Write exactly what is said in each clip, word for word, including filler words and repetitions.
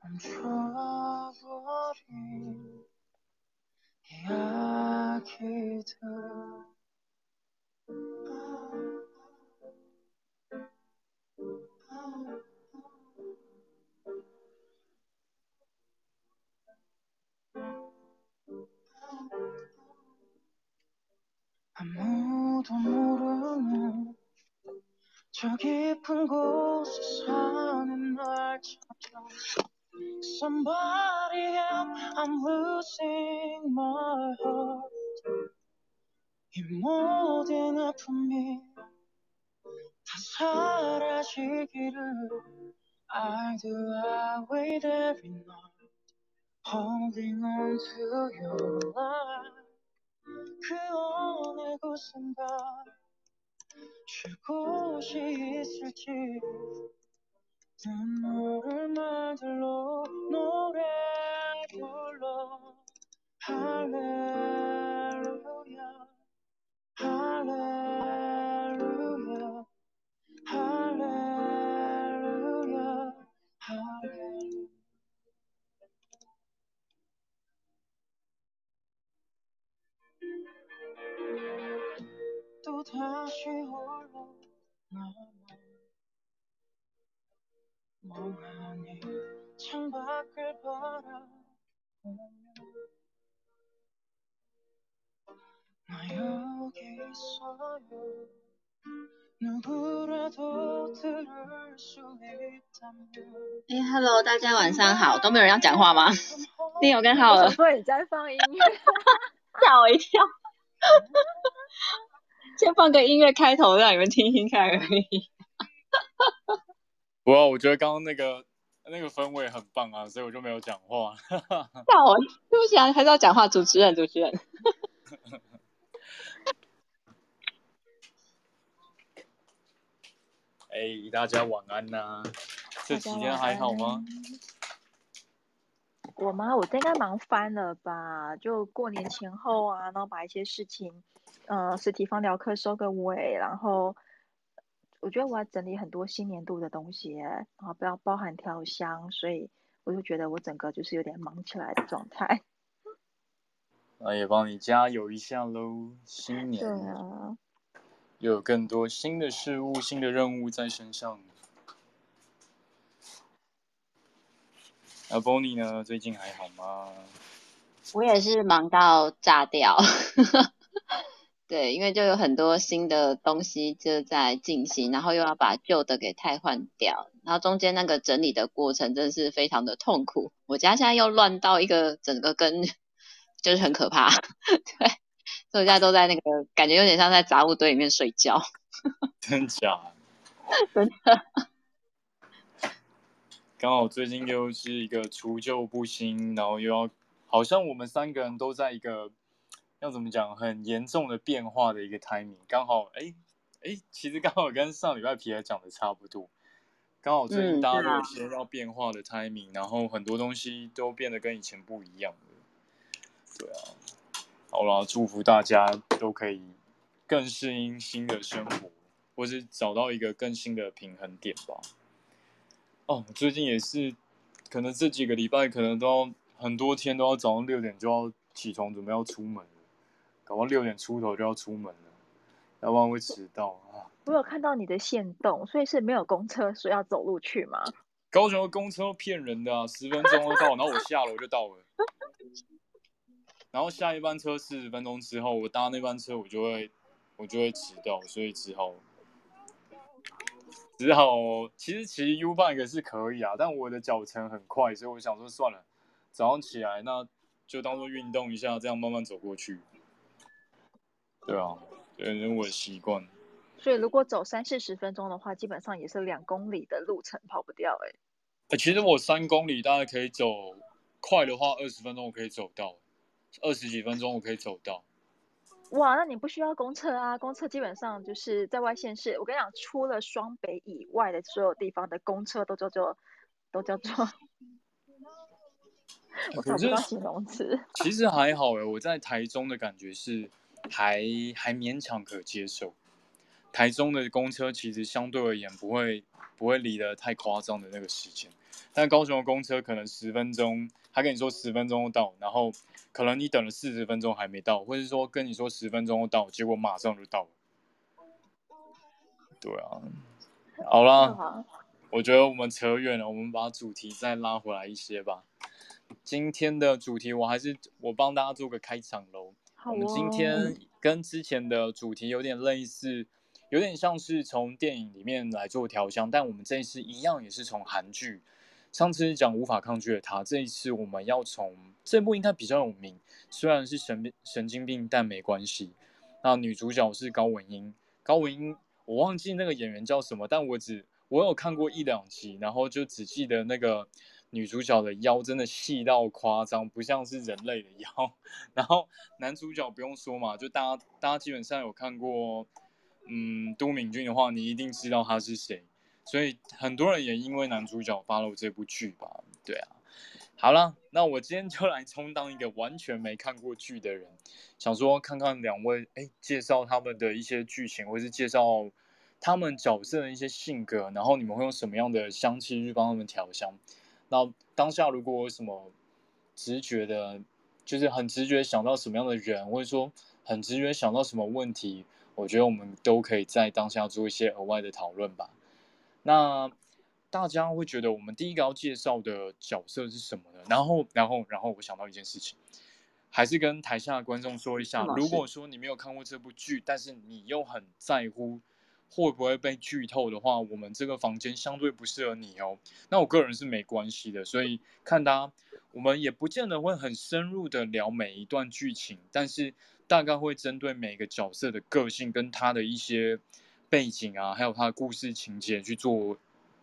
멈춰버린 이야기들 아무도 모르는 저 깊은 곳에 사는 날 찾아 Somebody help, I'm losing my heart 이 모든 아픔이 다 사라지기를 I do, I wait every night Holding on to your life 그 어느 곳인가 쉴 곳이 있을지 눈물을 말들로 노래 불러 할렐루야 할렐루야 할렐루야 할렐루야 또 다시 홀로 남아 멍하니 창밖을 바라보며 나 여기 있어요 누구라도 들을 수 있다면 哎，Hello， 大家晚上好，都没有人要讲话吗？你有跟浩尔？不是你在放音乐，吓我一跳。先放个音乐开头，让你们听听看而已。哇，我觉得刚刚那个那个氛围很棒啊，所以我就没有讲话。那我对不起啊，还是要讲话。主持人，主持人。哎，hey, 大家晚安呐、啊！这期间还好吗？我吗？我应该忙翻了吧？就过年前后啊，然后把一些事情，呃，实体方聊课收个尾，然后。我觉得我要整理很多新年度的东西，然后不要包含调香，所以我就觉得我整个就是有点忙起来的状态。那也帮你加油一下喽，新年对啊，又有更多新的事物、新的任务在身上。那 Bonnie 呢？最近还好吗？我也是忙到炸掉。对，因为就有很多新的东西就在进行，然后又要把旧的给汰换掉，然后中间那个整理的过程真的是非常的痛苦。我家现在又乱到一个整个跟，就是很可怕。对，所以我现在都在那个感觉有点像在杂物堆里面睡觉。真假？真的。刚好最近又是一个除旧布新，然后又要好像我们三个人都在一个。要怎么讲？很严重的变化的一个 timing， 刚好哎哎，其实刚好跟上礼拜皮尔讲的差不多，刚好最近大家都有些要变化的 timing，、嗯、然后很多东西都变得跟以前不一样了。对啊，好啦，祝福大家都可以更适应新的生活，或是找到一个更新的平衡点吧。哦，最近也是，可能这几个礼拜可能都要很多天都要早上六点就要起床，准备要出门。搞到六点出头就要出门了，要不然会迟到啊！我有看到你的限动，所以是没有公车，所以要走路去吗？高雄的公车骗人的啊，十分钟就到，然后我下楼就到了，然后下一班车四十分钟之后，我搭那班车我就会我就会迟到，所以只好只好其实骑 U bike 是可以啊，但我的脚程很快，所以我想说算了，早上起来那就当做运动一下，这样慢慢走过去。对啊，对，我习惯。所以如果走三四十分钟的话，基本上也是两公里的路程，跑不掉哎、欸欸。其实我三公里大概可以走，快的话二十分钟我可以走到，二十几分钟我可以走到。哇，那你不需要公车啊？公车基本上就是在外县市，我跟你讲，除了双北以外的所有地方的公车都叫做，都叫做。我找不到形容词。其实还好哎、欸，我在台中的感觉是。还还勉强可接受，台中的公车其实相对而言不会不会离得太夸张的那个时间。但高雄的公车可能十分钟，他跟你说十分钟到，然后可能你等了四十分钟还没到，或者说跟你说十分钟到，结果马上就到了。对啊，好啦，我觉得我们扯远了，我们把主题再拉回来一些吧。今天的主题我还是我帮大家做个开场咯。我们今天跟之前的主题有点类似，有点像是从电影里面来做调香，但我们这一次一样也是从韩剧。上次讲无法抗拒的他，这一次我们要从这部应该比较有名，虽然是 神, 神经病但没关系。那女主角是高文英，高文英我忘记那个演员叫什么，但我只我有看过一两集，然后就只记得那个女主角的腰真的细到夸张，不像是人类的腰。然后男主角不用说嘛，就大家大家基本上有看过，嗯，都敏俊的话，你一定知道他是谁。所以很多人也因为男主角 follow 这部剧吧，对啊。好了，那我今天就来充当一个完全没看过剧的人，想说看看两位，哎，介绍他们的一些剧情，或是介绍他们角色的一些性格，然后你们会用什么样的香气去帮他们调香。那当下如果有什么直觉的，就是很直觉想到什么样的人，或者说很直觉想到什么问题，我觉得我们都可以在当下做一些额外的讨论吧。那大家会觉得我们第一个要介绍的角色是什么呢？然后，然后，然后我想到一件事情，还是跟台下的观众说一下，如果说你没有看过这部剧，但是你又很在乎会不会被剧透的话，我们这个房间相对不适合你哦。那我个人是没关系的，所以看大家，我们也不见得会很深入的聊每一段剧情，但是大概会针对每个角色的个性跟他的一些背景啊，还有他的故事情节去做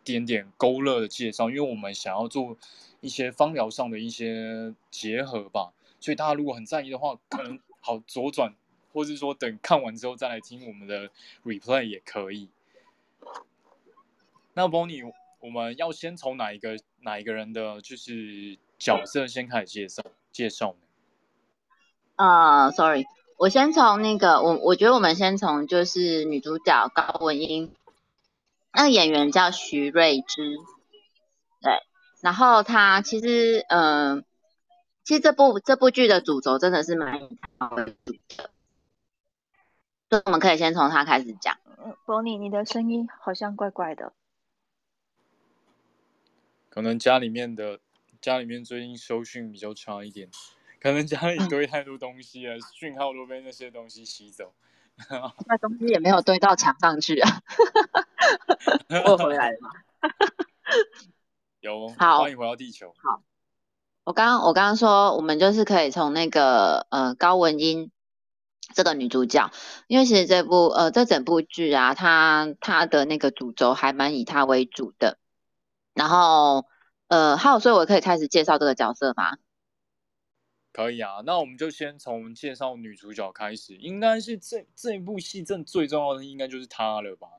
点点勾勒的介绍，因为我们想要做一些芳疗上的一些结合吧。所以大家如果很在意的话，可能好左转。或是说等看完之后再来听我们的 replay 也可以。那 Bonnie， 我们要先从哪一个哪一个人的就是角色先开始介绍介绍呢？呃、uh, ，sorry， 我先从那个我我觉得我们先从就是女主角高文英，那个演员叫徐睿知，对，然后她其实嗯。呃其实这部这部剧的主轴真的是蛮以他为主的，所以我们可以先从他开始讲。Bonnie， 你的声音好像怪怪的，可能家里面的家里面最近收讯比较差一点，可能家里堆太多东西了，讯号都被那些东西吸走。那东西也没有堆到墙上去啊，我回来了吗？有，好，欢迎回到地球。好。我刚刚我刚刚说，我们就是可以从那个呃高文英这个女主角，因为其实这部呃这整部剧啊，她她的那个主轴还蛮以她为主的。然后呃，好，所以我可以开始介绍这个角色吗？可以啊，那我们就先从介绍女主角开始，应该是这这一部戏正最重要的，应该就是她了吧？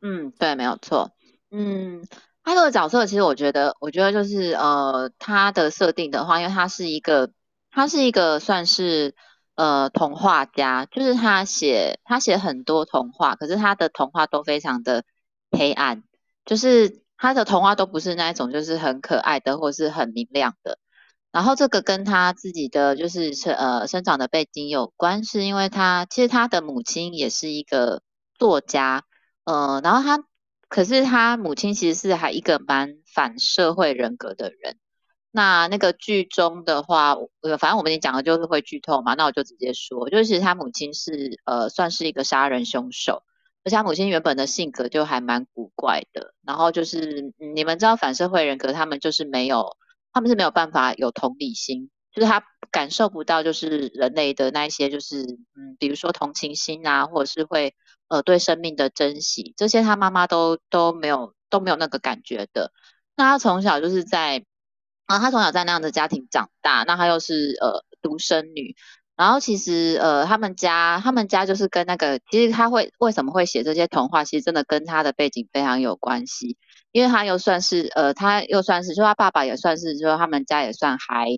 嗯，对，没有错，嗯。他这个角色其实我觉得我觉得就是呃他的设定的话，因为他是一个他是一个算是呃童话家，就是他写他写很多童话，可是他的童话都非常的黑暗，就是他的童话都不是那一种就是很可爱的或是很明亮的。然后这个跟他自己的就是呃生长的背景有关，是因为他其实他的母亲也是一个作家，呃然后他可是他母亲其实是还一个蛮反社会人格的人。那那个剧中的话，呃，反正我们已经讲的就是会剧透嘛，那我就直接说，就是其实他母亲是呃算是一个杀人凶手，而且他母亲原本的性格就还蛮古怪的。然后就是、嗯、你们知道反社会人格，他们就是没有，他们是没有办法有同理心，就是他感受不到就是人类的那一些就是嗯，比如说同情心啊，或者是会。呃，对生命的珍惜，这些他妈妈都都没有都没有那个感觉的。那他从小就是在，啊，他从小在那样的家庭长大，那他又是呃独生女。然后其实呃，他们家他们家就是跟那个，其实他会为什么会写这些童话，其实真的跟他的背景非常有关系，因为他又算是呃，他又算是，就他爸爸也算是，就他们家也算还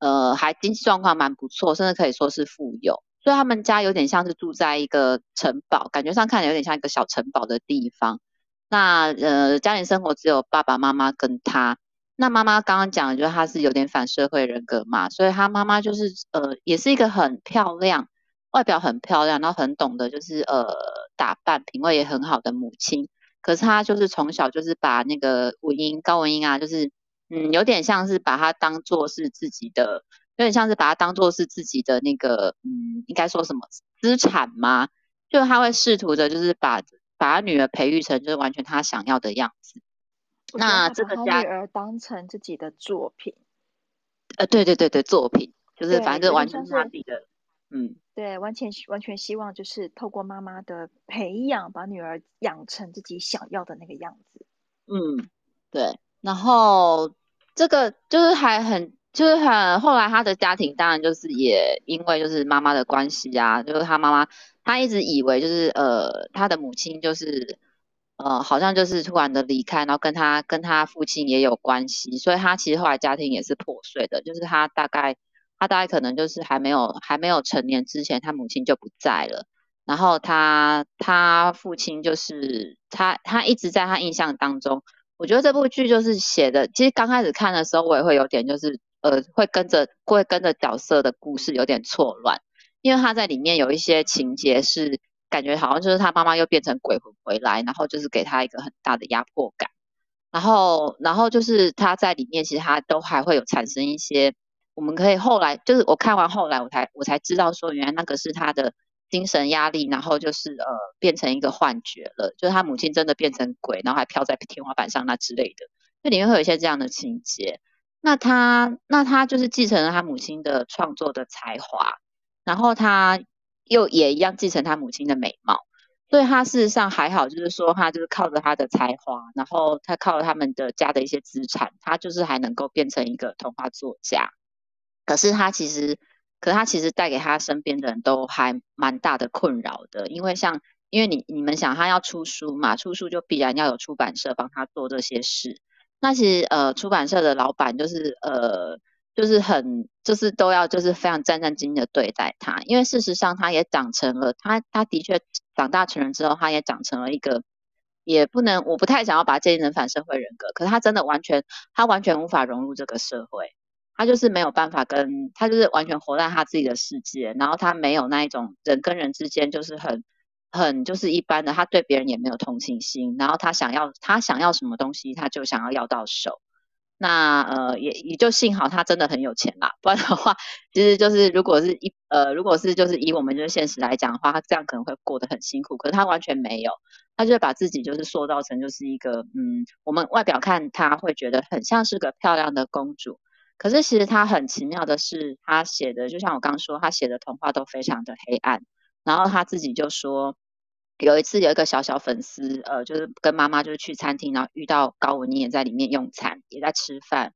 呃还经济状况蛮不错，甚至可以说是富有。所以他们家有点像是住在一个城堡，感觉上看起来有点像一个小城堡的地方。那呃，家庭生活只有爸爸妈妈跟他。那妈妈刚刚讲的就是她是有点反社会人格嘛，所以她妈妈就是呃，也是一个很漂亮，外表很漂亮，然后很懂得就是呃打扮，品味也很好的母亲。可是她就是从小就是把那个文英高文英啊，就是嗯，有点像是把她当做是自己的，有点像是把她当做是自己的那个嗯，应该说什么资产嘛，就她会试图的，就是把把她女儿培育成就是完全她想要的样子。那这个家女儿当成自己的作品，呃，对对对对，作品就是反正完全是他自己的，嗯，对，完全完全希望就是透过妈妈的培养，把女儿养成自己想要的那个样子。嗯，对。然后这个就是还很就是很后来他的家庭当然就是也因为就是妈妈的关系啊，就是他妈妈他一直以为就是呃他的母亲就是。呃，好像就是突然的离开，然后跟他跟他父亲也有关系，所以他其实后来家庭也是破碎的。就是他大概他大概可能就是还没有还没有成年之前，他母亲就不在了。然后他他父亲就是他他一直在他印象当中，我觉得这部剧就是写的，其实刚开始看的时候我也会有点就是呃会跟着会跟着角色的故事有点错乱，因为他在里面有一些情节是。感觉好像就是他妈妈又变成鬼魂回来，然后就是给他一个很大的压迫感，然后然后就是他在里面其实他都还会有产生一些，我们可以后来就是我看完后来我才我才知道说原来那个是他的精神压力，然后就是呃变成一个幻觉了，就是他母亲真的变成鬼，然后还飘在天花板上那之类的，就里面会有一些这样的情节。那他那他就是继承了他母亲的创作的才华，然后他又也一样继承他母亲的美貌，所以他事实上还好，就是说他就是靠着他的才华，然后他靠着他们的家的一些资产，他就是还能够变成一个童话作家。可是他其实，可是他其实带给他身边的人都还蛮大的困扰的，因为像，因为你你们想他要出书嘛，出书就必然要有出版社帮他做这些事。那其实呃，出版社的老板就是呃。就是很，就是都要，就是非常战战兢兢的对待他，因为事实上他也长成了，他他的确长大成人之后，他也长成了一个，也不能，我不太想要把他界定成反社会人格，可是他真的完全，他完全无法融入这个社会，他就是没有办法跟，他就是完全活在他自己的世界，然后他没有那一种人跟人之间就是很很就是一般的，他对别人也没有同情心，然后他想要他想要什么东西，他就想要要到手。那呃也也就幸好他真的很有钱啦，不然的话，其实就是如果是一呃如果是就是以我们就是现实来讲的话，他这样可能会过得很辛苦。可是他完全没有，他就把自己就是塑造成就是一个嗯，我们外表看他会觉得很像是个漂亮的公主，可是其实他很奇妙的是，他写的就像我刚说，他写的童话都非常的黑暗。然后他自己就说，有一次有一个小小粉丝，呃，就是跟妈妈就是去餐厅，然后遇到高文英也在里面用餐，也在吃饭，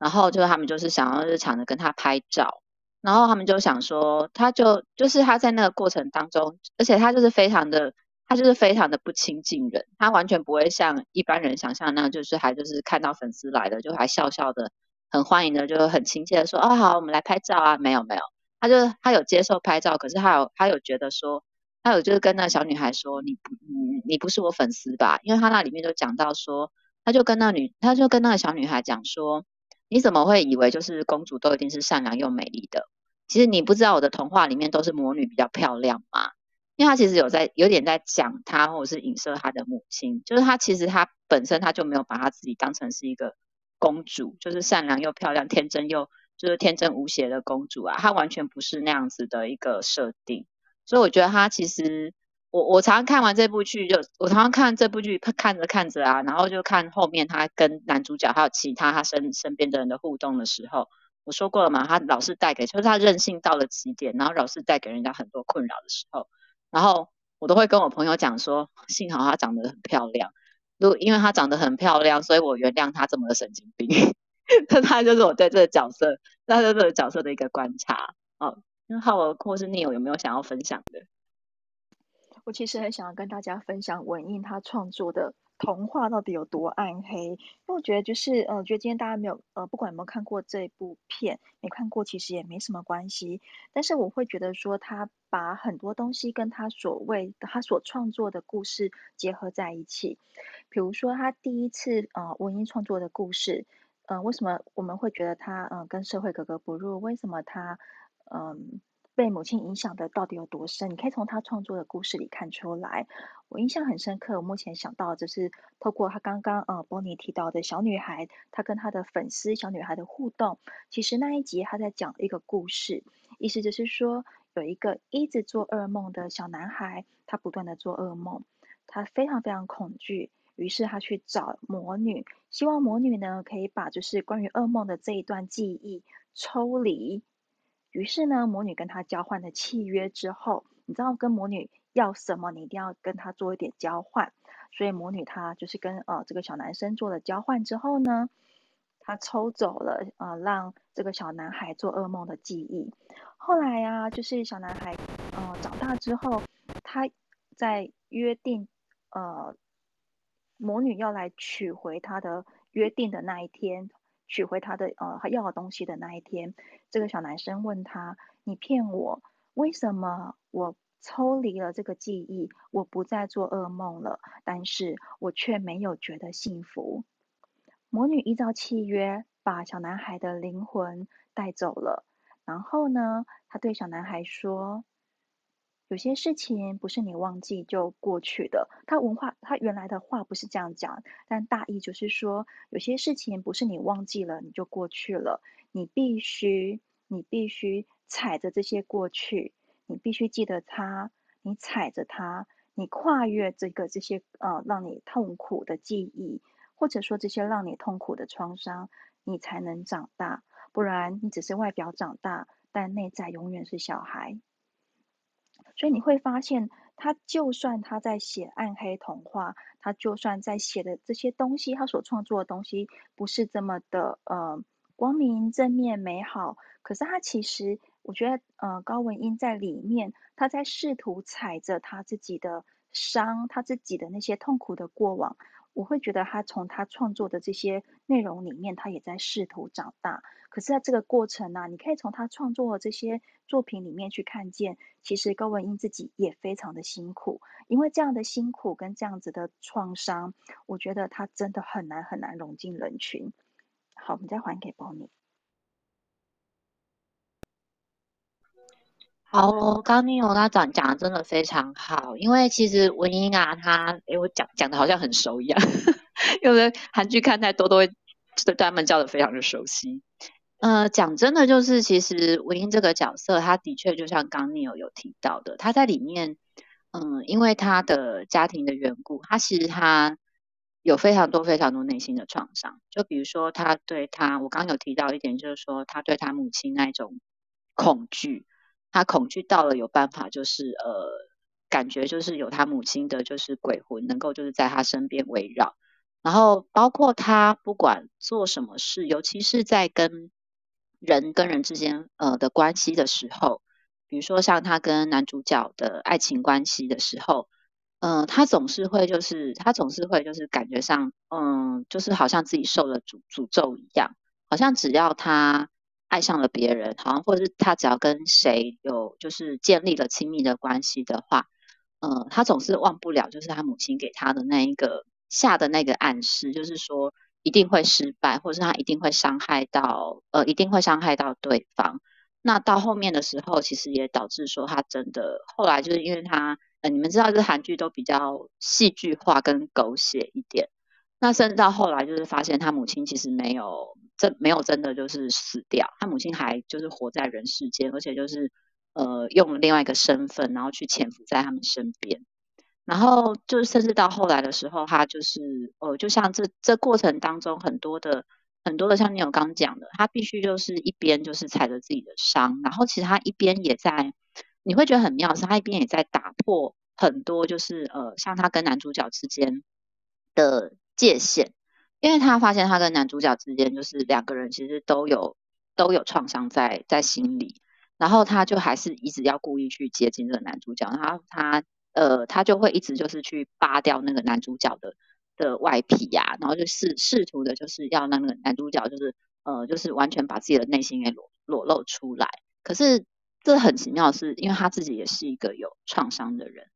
然后就他们就是想要就是抢着跟他拍照，然后他们就想说，他就就是他在那个过程当中，而且他就是非常的，他就是非常的不亲近人，他完全不会像一般人想象那样，就是还就是看到粉丝来了就还笑笑的，很欢迎的，就很亲切的说，哦好，我们来拍照啊，没有没有，他就他有接受拍照，可是他有他有觉得说。他有就是跟那小女孩说，你不你你不是我粉丝吧？因为他那里面就讲到说，他就跟那女他就跟那个小女孩讲说，你怎么会以为就是公主都一定是善良又美丽的？其实你不知道我的童话里面都是魔女比较漂亮嘛。因为他其实有在有点在讲他，或者是影射他的母亲，就是他其实他本身他就没有把他自己当成是一个公主，就是善良又漂亮、天真又就是天真无邪的公主啊，他完全不是那样子的一个设定。所以我觉得他其实，我我常常看完这部剧就，我常常看这部剧看着看着啊，然后就看后面他跟男主角还有其他他身身边的人的互动的时候，我说过了嘛，他老是带给，就是他任性到了极点，然后老是带给人家很多困扰的时候，然后我都会跟我朋友讲说，幸好他长得很漂亮，如果因为他长得很漂亮，所以我原谅他这么的神经病，那他就是我对这个角色，那对这个角色的一个观察哦。Howard或是 Neil 有没有想要分享的？我其实很想要跟大家分享文英他创作的童话到底有多暗黑，因为我觉得就是，呃，我觉得今天大家没有，呃，不管有没有看过这部片，没看过其实也没什么关系。但是我会觉得说他把很多东西跟他所谓他所创作的故事结合在一起。比如说他第一次呃文艺创作的故事，呃为什么我们会觉得他嗯、呃、跟社会格格不入？为什么他嗯、呃、被母亲影响的到底有多深？你可以从他创作的故事里看出来。我印象很深刻，我目前想到就是透过他刚刚呃 Bonnie 提到的小女孩，他跟他的粉丝小女孩的互动，其实那一集他在讲一个故事，意思就是说有一个一直做噩梦的小男孩，他不断的做噩梦，他非常非常恐惧，于是他去找魔女，希望魔女呢可以把就是关于噩梦的这一段记忆抽离。于是呢魔女跟他交换了契约之后，你知道跟魔女要什么你一定要跟他做一点交换，所以魔女她就是跟呃这个小男生做了交换之后呢，她抽走了呃让这个小男孩做噩梦的记忆。后来啊就是小男孩呃长大之后，他在约定呃魔女要来取回他的约定的那一天，取回他的呃他要的东西的那一天，这个小男生问他，你骗我，为什么我抽离了这个记忆，我不再做噩梦了，但是我却没有觉得幸福。魔女依照契约把小男孩的灵魂带走了，然后呢她对小男孩说，有些事情不是你忘记就过去的。她文化她原来的话不是这样讲，但大意就是说有些事情不是你忘记了你就过去了，你必须你必须踩着这些过去，你必须记得它，你踩着它，你跨越这个这些呃让你痛苦的记忆，或者说这些让你痛苦的创伤，你才能长大。不然你只是外表长大，但内在永远是小孩。所以你会发现，他就算他在写暗黑童话，他就算在写的这些东西，他所创作的东西不是这么的呃光明正面美好，可是他其实。我觉得，呃，高文英在里面，他在试图踩着他自己的伤，他自己的那些痛苦的过往。我会觉得他从他创作的这些内容里面，他也在试图长大。可是在这个过程呢、啊，你可以从他创作的这些作品里面去看见，其实高文英自己也非常的辛苦。因为这样的辛苦跟这样子的创伤，我觉得他真的很难很难融进人群。好，我们再还给 Bonnie。好、哦，刚刚Neil他讲讲的真的非常好，因为其实文英啊，他诶我讲讲的好像很熟一样，因为韩剧看太多都会对他们叫的非常的熟悉。呃，讲真的就是，其实文英这个角色，他的确就像刚刚Neil有提到的，他在里面，嗯、呃，因为他的家庭的缘故，他其实他有非常多非常多内心的创伤，就比如说他对他，我刚刚有提到一点，就是说他对他母亲那一种恐惧。他恐惧到了有办法就是呃感觉就是有他母亲的就是鬼魂能够就是在他身边围绕，然后包括他不管做什么事，尤其是在跟人跟人之间呃的关系的时候，比如说像他跟男主角的爱情关系的时候，嗯、呃，他总是会就是他总是会就是感觉上嗯就是好像自己受了诅诅咒一样，好像只要他爱上了别人，好像或者是他只要跟谁有就是建立了亲密的关系的话，呃，他总是忘不了就是他母亲给他的那一个下的那个暗示，就是说一定会失败，或者是他一定会伤害到呃一定会伤害到对方。那到后面的时候，其实也导致说他真的后来就是因为他、呃、你们知道就是韩剧都比较戏剧化跟狗血一点，那甚至到后来就是发现他母亲其实没有真没有真的就是死掉，他母亲还就是活在人世间，而且就是呃用了另外一个身份，然后去潜伏在他们身边。然后就是甚至到后来的时候，他就是呃就像这这过程当中很多的很多的像你有刚讲的，他必须就是一边就是踩着自己的伤，然后其实他一边也在，你会觉得很妙是他一边也在打破很多就是呃像他跟男主角之间的界限，因为他发现他跟男主角之间就是两个人其实都有都有创伤在在心里，然后他就还是一直要故意去接近这个男主角，然后他呃他就会一直就是去扒掉那个男主角的的外皮啊，然后就试试图的就是要让那个男主角就是呃就是完全把自己的内心给裸裸露出来，可是这很奇妙的是，因为他自己也是一个有创伤的人，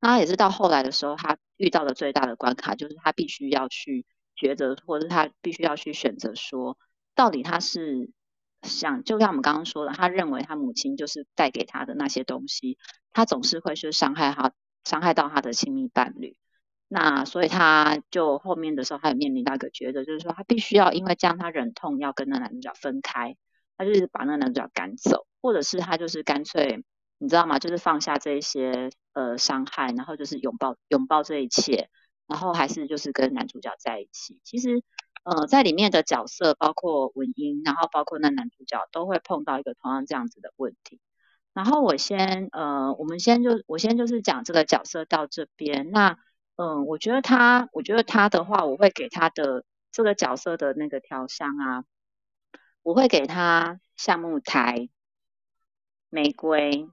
那他也是到后来的时候，他遇到的最大的关卡就是他必须要去抉择，或者他必须要去选择说，到底他是想，就像我们刚刚说的，他认为他母亲就是带给他的那些东西，他总是会去伤害他，伤害到他的亲密伴侣。那所以他就后面的时候，他也面临到一个抉择，就是说他必须要因为这样他忍痛要跟那男主角分开，他就是把那男主角赶走，或者是他就是干脆你知道吗？就是放下这一些呃伤害，然后就是拥抱拥抱这一切，然后还是就是跟男主角在一起。其实。呃，在里面的角色包括文英，然后包括那男主角都会碰到一个同样这样子的问题。然后我先呃，我们先就我先就是讲这个角色到这边。那嗯、呃，我觉得他，我觉得他的话，我会给他的这个角色的那个调项啊，我会给他夏木台、玫瑰、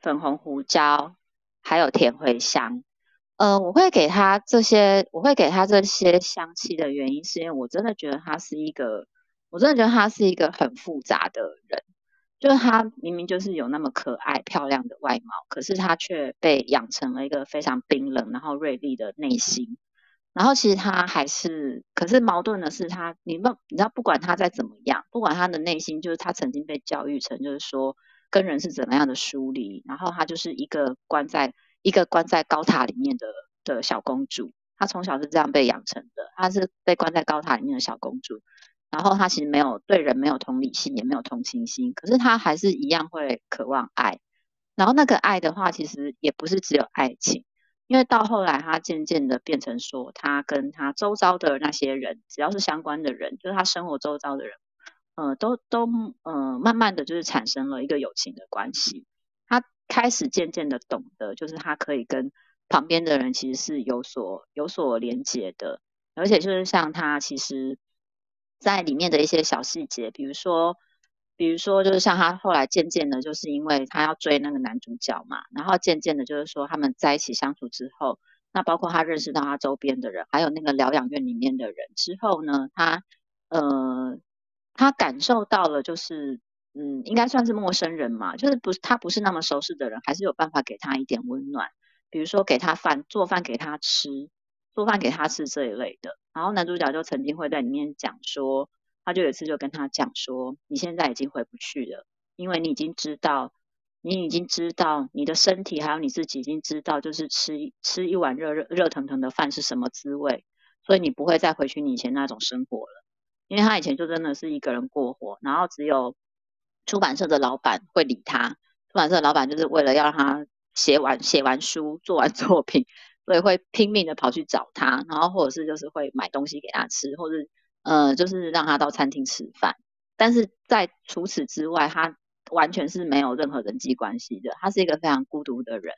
粉红胡椒，还有甜茴香。呃，我会给他这些，我会给他这些香气的原因，是因为我真的觉得他是一个，我真的觉得他是一个很复杂的人。就是他明明就是有那么可爱漂亮的外貌，可是他却被养成了一个非常冰冷然后锐利的内心。然后其实他还是，可是矛盾的是他，你不，你知道，不管他再怎么样，不管他的内心，就是他曾经被教育成就是说跟人是怎么样的疏离，然后他就是一个关在。一个关在高塔里面的的小公主，她从小是这样被养成的，她是被关在高塔里面的小公主，然后她其实没有对人没有同理心，也没有同情心，可是她还是一样会渴望爱。然后那个爱的话，其实也不是只有爱情，因为到后来她渐渐的变成说，她跟她周遭的那些人，只要是相关的人，就是她生活周遭的人，呃，都都呃，慢慢的就是产生了一个友情的关系。开始渐渐的懂得，就是他可以跟旁边的人其实是有所有所连结的，而且就是像他其实在里面的一些小细节，比如说比如说就是像他后来渐渐的，就是因为他要追那个男主角嘛，然后渐渐的就是说他们在一起相处之后，那包括他认识到他周边的人，还有那个疗养院里面的人之后呢，他呃他感受到了就是。嗯，应该算是陌生人嘛，就是不，他不是那么熟识的人，还是有办法给他一点温暖，比如说给他饭，做饭给他吃，做饭给他吃这一类的。然后男主角就曾经会在里面讲说，他就有一次就跟他讲说，你现在已经回不去了，因为你已经知道，你已经知道你的身体还有你自己已经知道，就是吃吃一碗热热热腾腾的饭是什么滋味，所以你不会再回去你以前那种生活了，因为他以前就真的是一个人过活，然后只有。出版社的老板会理他，出版社的老板就是为了要让他写完写完书做完作品，所以会拼命的跑去找他，然后或者是就是会买东西给他吃，或者呃就是让他到餐厅吃饭。但是在除此之外，他完全是没有任何人际关系的，他是一个非常孤独的人。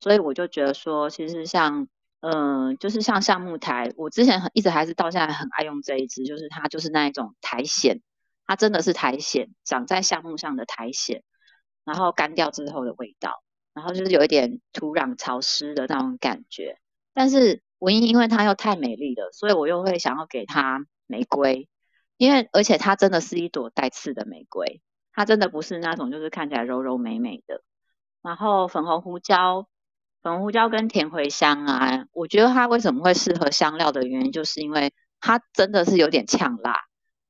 所以我就觉得说，其实像呃就是像夏木台，我之前一直还是到现在很爱用这一支，就是他就是那一种苔藓。它真的是苔藓，长在橡木上的苔藓，然后干掉之后的味道，然后就是有一点土壤潮湿的那种感觉。但是文英因为她又太美丽了，所以我又会想要给她玫瑰，因为而且她真的是一朵带刺的玫瑰，她真的不是那种就是看起来柔柔美美的。然后粉红胡椒，粉红胡椒跟甜茴香啊，我觉得它为什么会适合香料的原因，就是因为它真的是有点呛辣。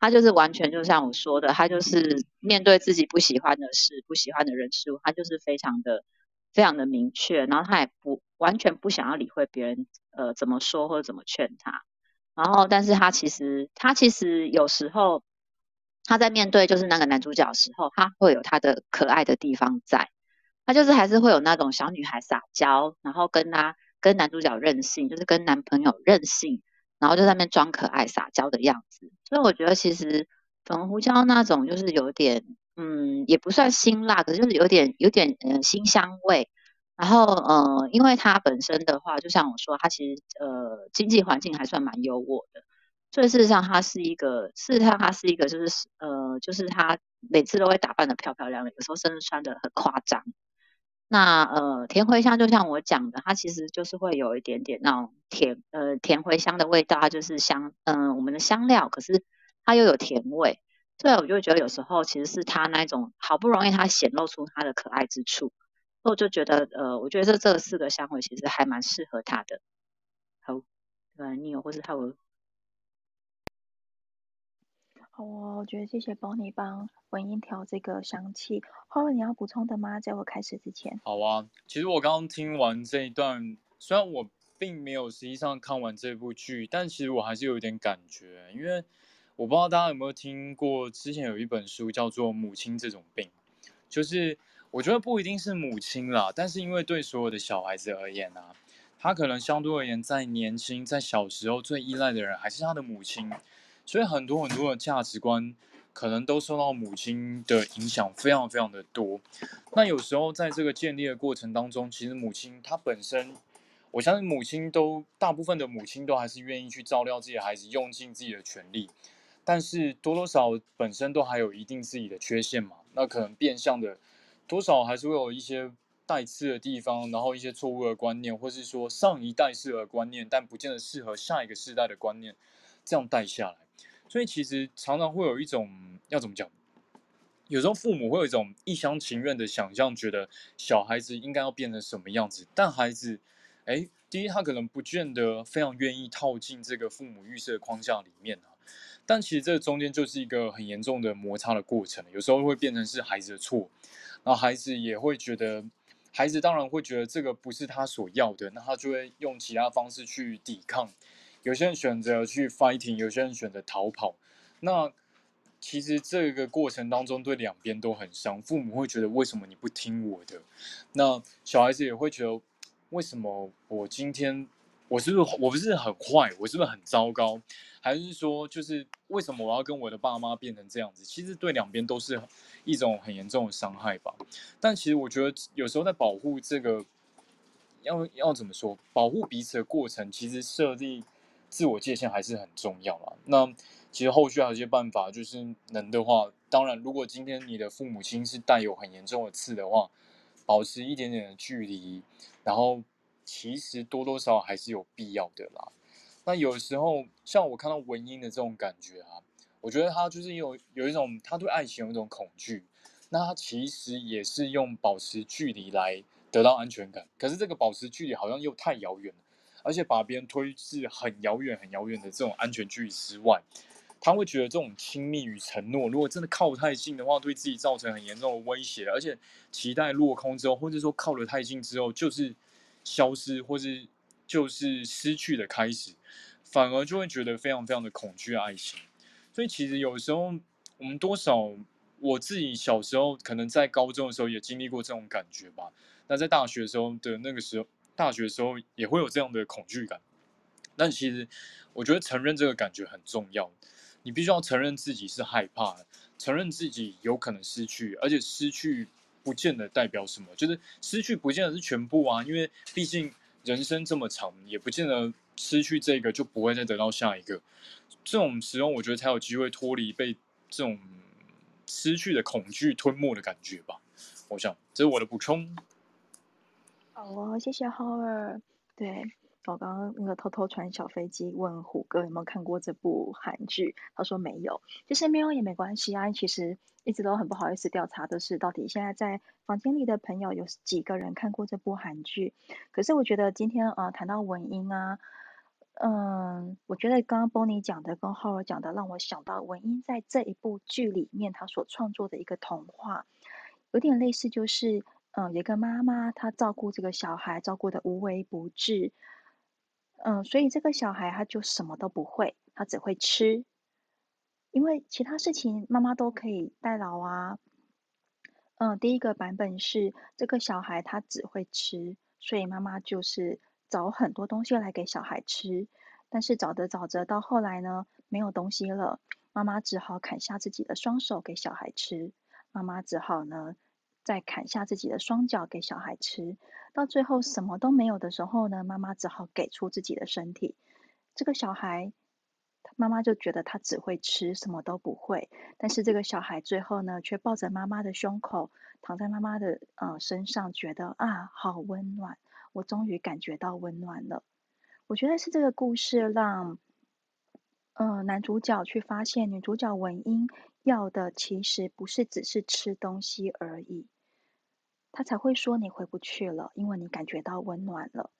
他就是完全就像我说的，他就是面对自己不喜欢的事、不喜欢的人事物，他就是非常的、非常的明确，然后他也不完全不想要理会别人呃怎么说或者怎么劝他。然后，但是他其实他其实有时候他在面对就是那个男主角的时候，他会有他的可爱的地方在，他就是还是会有那种小女孩撒娇，然后跟他跟男主角任性，就是跟男朋友任性。然后就在那边装可爱撒娇的样子，所以我觉得其实粉红胡椒那种就是有点，嗯，也不算辛辣，可是就是有点有点呃辛香味。然后呃，因为它本身的话，就像我说，它其实呃经济环境还算蛮优渥的，所以事实上它是一个，事实上它是一个就是呃就是它每次都会打扮得漂漂亮亮，有时候甚至穿得很夸张。那呃，甜茴香就像我讲的，它其实就是会有一点点那种甜呃甜茴香的味道，它就是香嗯、呃、我们的香料，可是它又有甜味。对，我就觉得有时候其实是他那一种好不容易他显露出他的可爱之处，所以我就觉得呃，我觉得这这四个香味其实还蛮适合他的。好，呃，Neil或是Howard。我觉得谢谢 Bonnie 帮文音调这个香气。Howard，你要补充的吗？在我开始之前。好啊，其实我刚刚听完这一段，虽然我并没有实际上看完这部剧，但其实我还是有点感觉，因为我不知道大家有没有听过，之前有一本书叫做《母亲这种病》，就是我觉得不一定是母亲啦，但是因为对所有的小孩子而言啊，他可能相对而言在年轻、在小时候最依赖的人还是他的母亲，所以很多很多的价值观可能都受到母亲的影响非常非常的多。那有时候在这个建立的过程当中，其实母亲她本身，我相信母亲都大部分的母亲都还是愿意去照料自己的孩子，用尽自己的全力。但是多多少本身都还有一定自己的缺陷嘛，那可能变相的多少还是会有一些带刺的地方，然后一些错误的观念，或是说上一代适合观念，但不见得适合下一个世代的观念，这样带下来。所以其实常常会有一种要怎么讲，有时候父母会有一种一厢情愿的想象，觉得小孩子应该要变成什么样子，但孩子，哎，第一他可能不见得非常愿意套进这个父母预设框架里面啊。但其实这中间就是一个很严重的摩擦的过程，有时候会变成是孩子的错，然后孩子也会觉得，孩子当然会觉得这个不是他所要的，那他就会用其他方式去抵抗。有些人选择去 fighting， 有些人选择逃跑。那其实这个过程当中对两边都很伤，父母会觉得为什么你不听我的？那小孩子也会觉得为什么我今天我是不是我不是很坏？我是不是很糟糕？还是说就是为什么我要跟我的爸妈变成这样子？其实对两边都是一种很严重的伤害吧。但其实我觉得有时候在保护这个要要怎么说，保护彼此的过程，其实设立自我界限还是很重要啦。那其实后续还有一些办法，就是能的话，当然如果今天你的父母亲是带有很严重的刺的话，保持一点点的距离，然后其实多多少少还是有必要的啦。那有时候像我看到文音的这种感觉啊，我觉得他就是有有一种他对爱情有一种恐惧，那他其实也是用保持距离来得到安全感，可是这个保持距离好像又太遥远了，而且把别人推至很遥远很遥远的这种安全距离之外，他会觉得这种亲密与承诺，如果真的靠太近的话，对自己造成很严重的威胁，而且期待落空之后，或者说靠得太近之后，就是消失或是就是失去的开始，反而就会觉得非常非常的恐惧爱情。所以其实有时候我们多少，我自己小时候可能在高中的时候也经历过这种感觉吧。那在大学的时候的那个时候，大学的时候也会有这样的恐惧感。但其实我觉得承认这个感觉很重要，你必须要承认自己是害怕的，承认自己有可能失去，而且失去不见得代表什么，就是失去不见得是全部啊，因为毕竟人生这么长，也不见得失去这个就不会再得到下一个。这种时候，我觉得才有机会脱离被这种失去的恐惧吞没的感觉吧。我想，这是我的补充。好哦，谢谢 Howard。对，我刚刚那个偷偷传小飞机问虎哥有没有看过这部韩剧，他说没有。其实没有也没关系啊，其实一直都很不好意思调查的是，到底现在在房间里的朋友有几个人看过这部韩剧。可是我觉得今天呃谈到文音啊，嗯，我觉得刚刚 Bonnie 讲的跟 Howard 讲的让我想到文音在这一部剧里面他所创作的一个童话，有点类似就是嗯，有一个妈妈她照顾这个小孩照顾的无微不至，嗯，所以这个小孩他就什么都不会，他只会吃，因为其他事情妈妈都可以代劳啊。嗯，第一个版本是这个小孩他只会吃，所以妈妈就是找很多东西来给小孩吃，但是找着找着到后来呢，没有东西了，妈妈只好砍下自己的双手给小孩吃，妈妈只好呢再砍下自己的双脚给小孩吃，到最后什么都没有的时候呢，妈妈只好给出自己的身体。这个小孩，妈妈就觉得他只会吃，什么都不会。但是这个小孩最后呢，却抱着妈妈的胸口，躺在妈妈的呃身上，觉得啊，好温暖，我终于感觉到温暖了。我觉得是这个故事让，呃，男主角去发现女主角文音要的其实不是只是吃东西而已，他才会说你回不去了，因为你感觉到温暖了，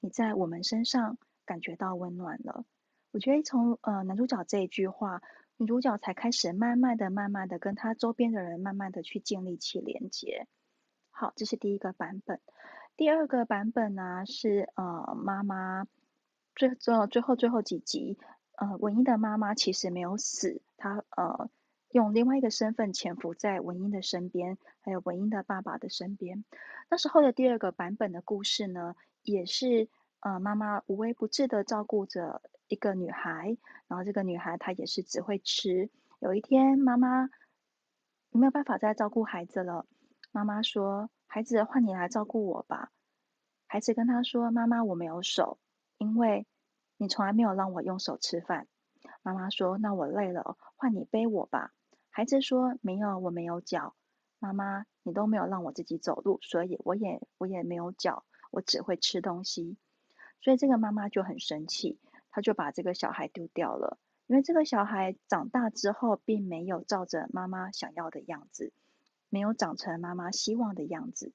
你在我们身上感觉到温暖了。我觉得从呃男主角这一句话，女主角才开始慢慢的、慢慢的跟他周边的人慢慢的去建立起连结。好，这是第一个版本。第二个版本呢、啊、是呃妈妈最最最后最后几集，呃文英的妈妈其实没有死，她呃用另外一个身份潜伏在文英的身边，还有文英的爸爸的身边。那时候的第二个版本的故事呢，也是呃妈妈无微不至的照顾着一个女孩，然后这个女孩她也是只会吃。有一天妈妈没有办法再照顾孩子了，妈妈说，孩子换你来照顾我吧。孩子跟她说，妈妈我没有手，因为你从来没有让我用手吃饭。妈妈说，那我累了，换你背我吧。孩子说，没有，我没有脚，妈妈你都没有让我自己走路，所以我也我也没有脚，我只会吃东西。所以这个妈妈就很生气，他就把这个小孩丢掉了，因为这个小孩长大之后并没有照着妈妈想要的样子，没有长成妈妈希望的样子。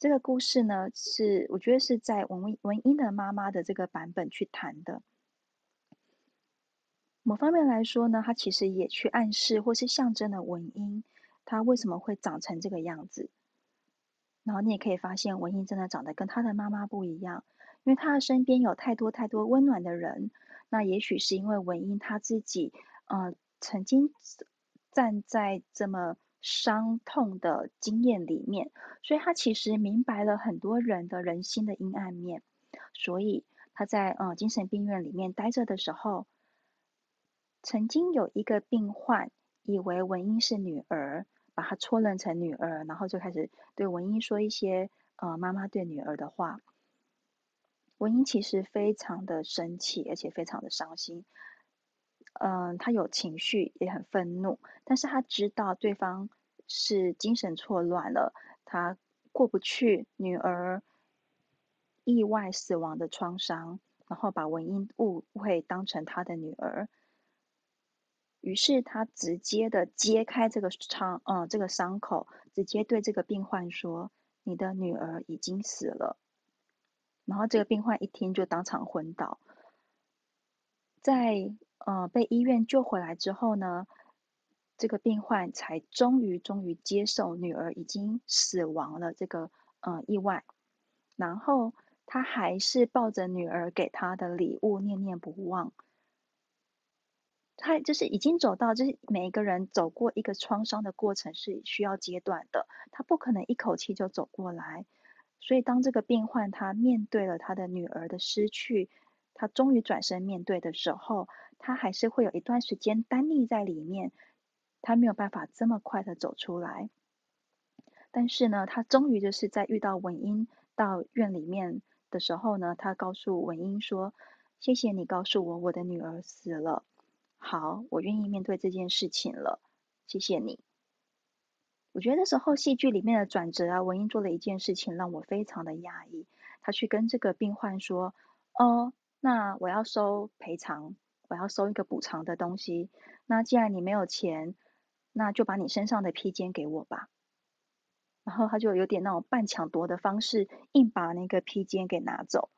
这个故事呢，是我觉得是在文文英的妈妈的这个版本去谈的。某方面来说呢，他其实也去暗示或是象征了文英他为什么会长成这个样子。然后你也可以发现，文英真的长得跟他的妈妈不一样，因为他的身边有太多太多温暖的人。那也许是因为文英他自己呃，曾经站在这么伤痛的经验里面，所以他其实明白了很多人的人心的阴暗面。所以他在呃精神病院里面待着的时候，曾经有一个病患以为文英是女儿，把她错认成女儿，然后就开始对文英说一些呃妈妈对女儿的话。文英其实非常的生气，而且非常的伤心。嗯，她有情绪，也很愤怒，但是她知道对方是精神错乱了，她过不去女儿意外死亡的创伤，然后把文英误会当成她的女儿。于是她直接的揭开这个伤，呃，这个伤口，直接对这个病患说：“你的女儿已经死了。”然后这个病患一听就当场昏倒。在呃被医院救回来之后呢，这个病患才终于终于接受女儿已经死亡了这个呃意外。然后他还是抱着女儿给他的礼物念念不忘。他就是已经走到，就是每一个人走过一个创伤的过程是需要阶段的，他不可能一口气就走过来。所以当这个病患他面对了他的女儿的失去，他终于转身面对的时候，他还是会有一段时间单立在里面，他没有办法这么快的走出来。但是呢，他终于就是在遇到文英到院里面的时候呢，他告诉文英说，谢谢你告诉我我的女儿死了，好，我愿意面对这件事情了，谢谢你。我觉得那时候戏剧里面的转折啊，文英做了一件事情让我非常的讶异。她去跟这个病患说，哦，那我要收赔偿，我要收一个补偿的东西，那既然你没有钱，那就把你身上的披肩给我吧。然后她就有点那种半抢夺的方式，硬把那个披肩给拿走。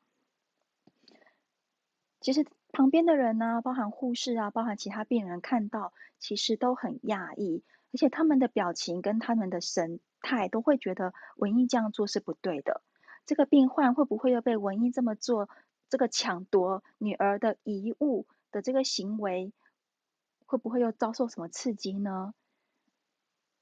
其实旁边的人啊，包含护士啊，包含其他病人看到，其实都很讶异。而且他们的表情跟他们的神态都会觉得文英这样做是不对的，这个病患会不会又被文英这么做，这个抢夺女儿的遗物的这个行为会不会又遭受什么刺激呢？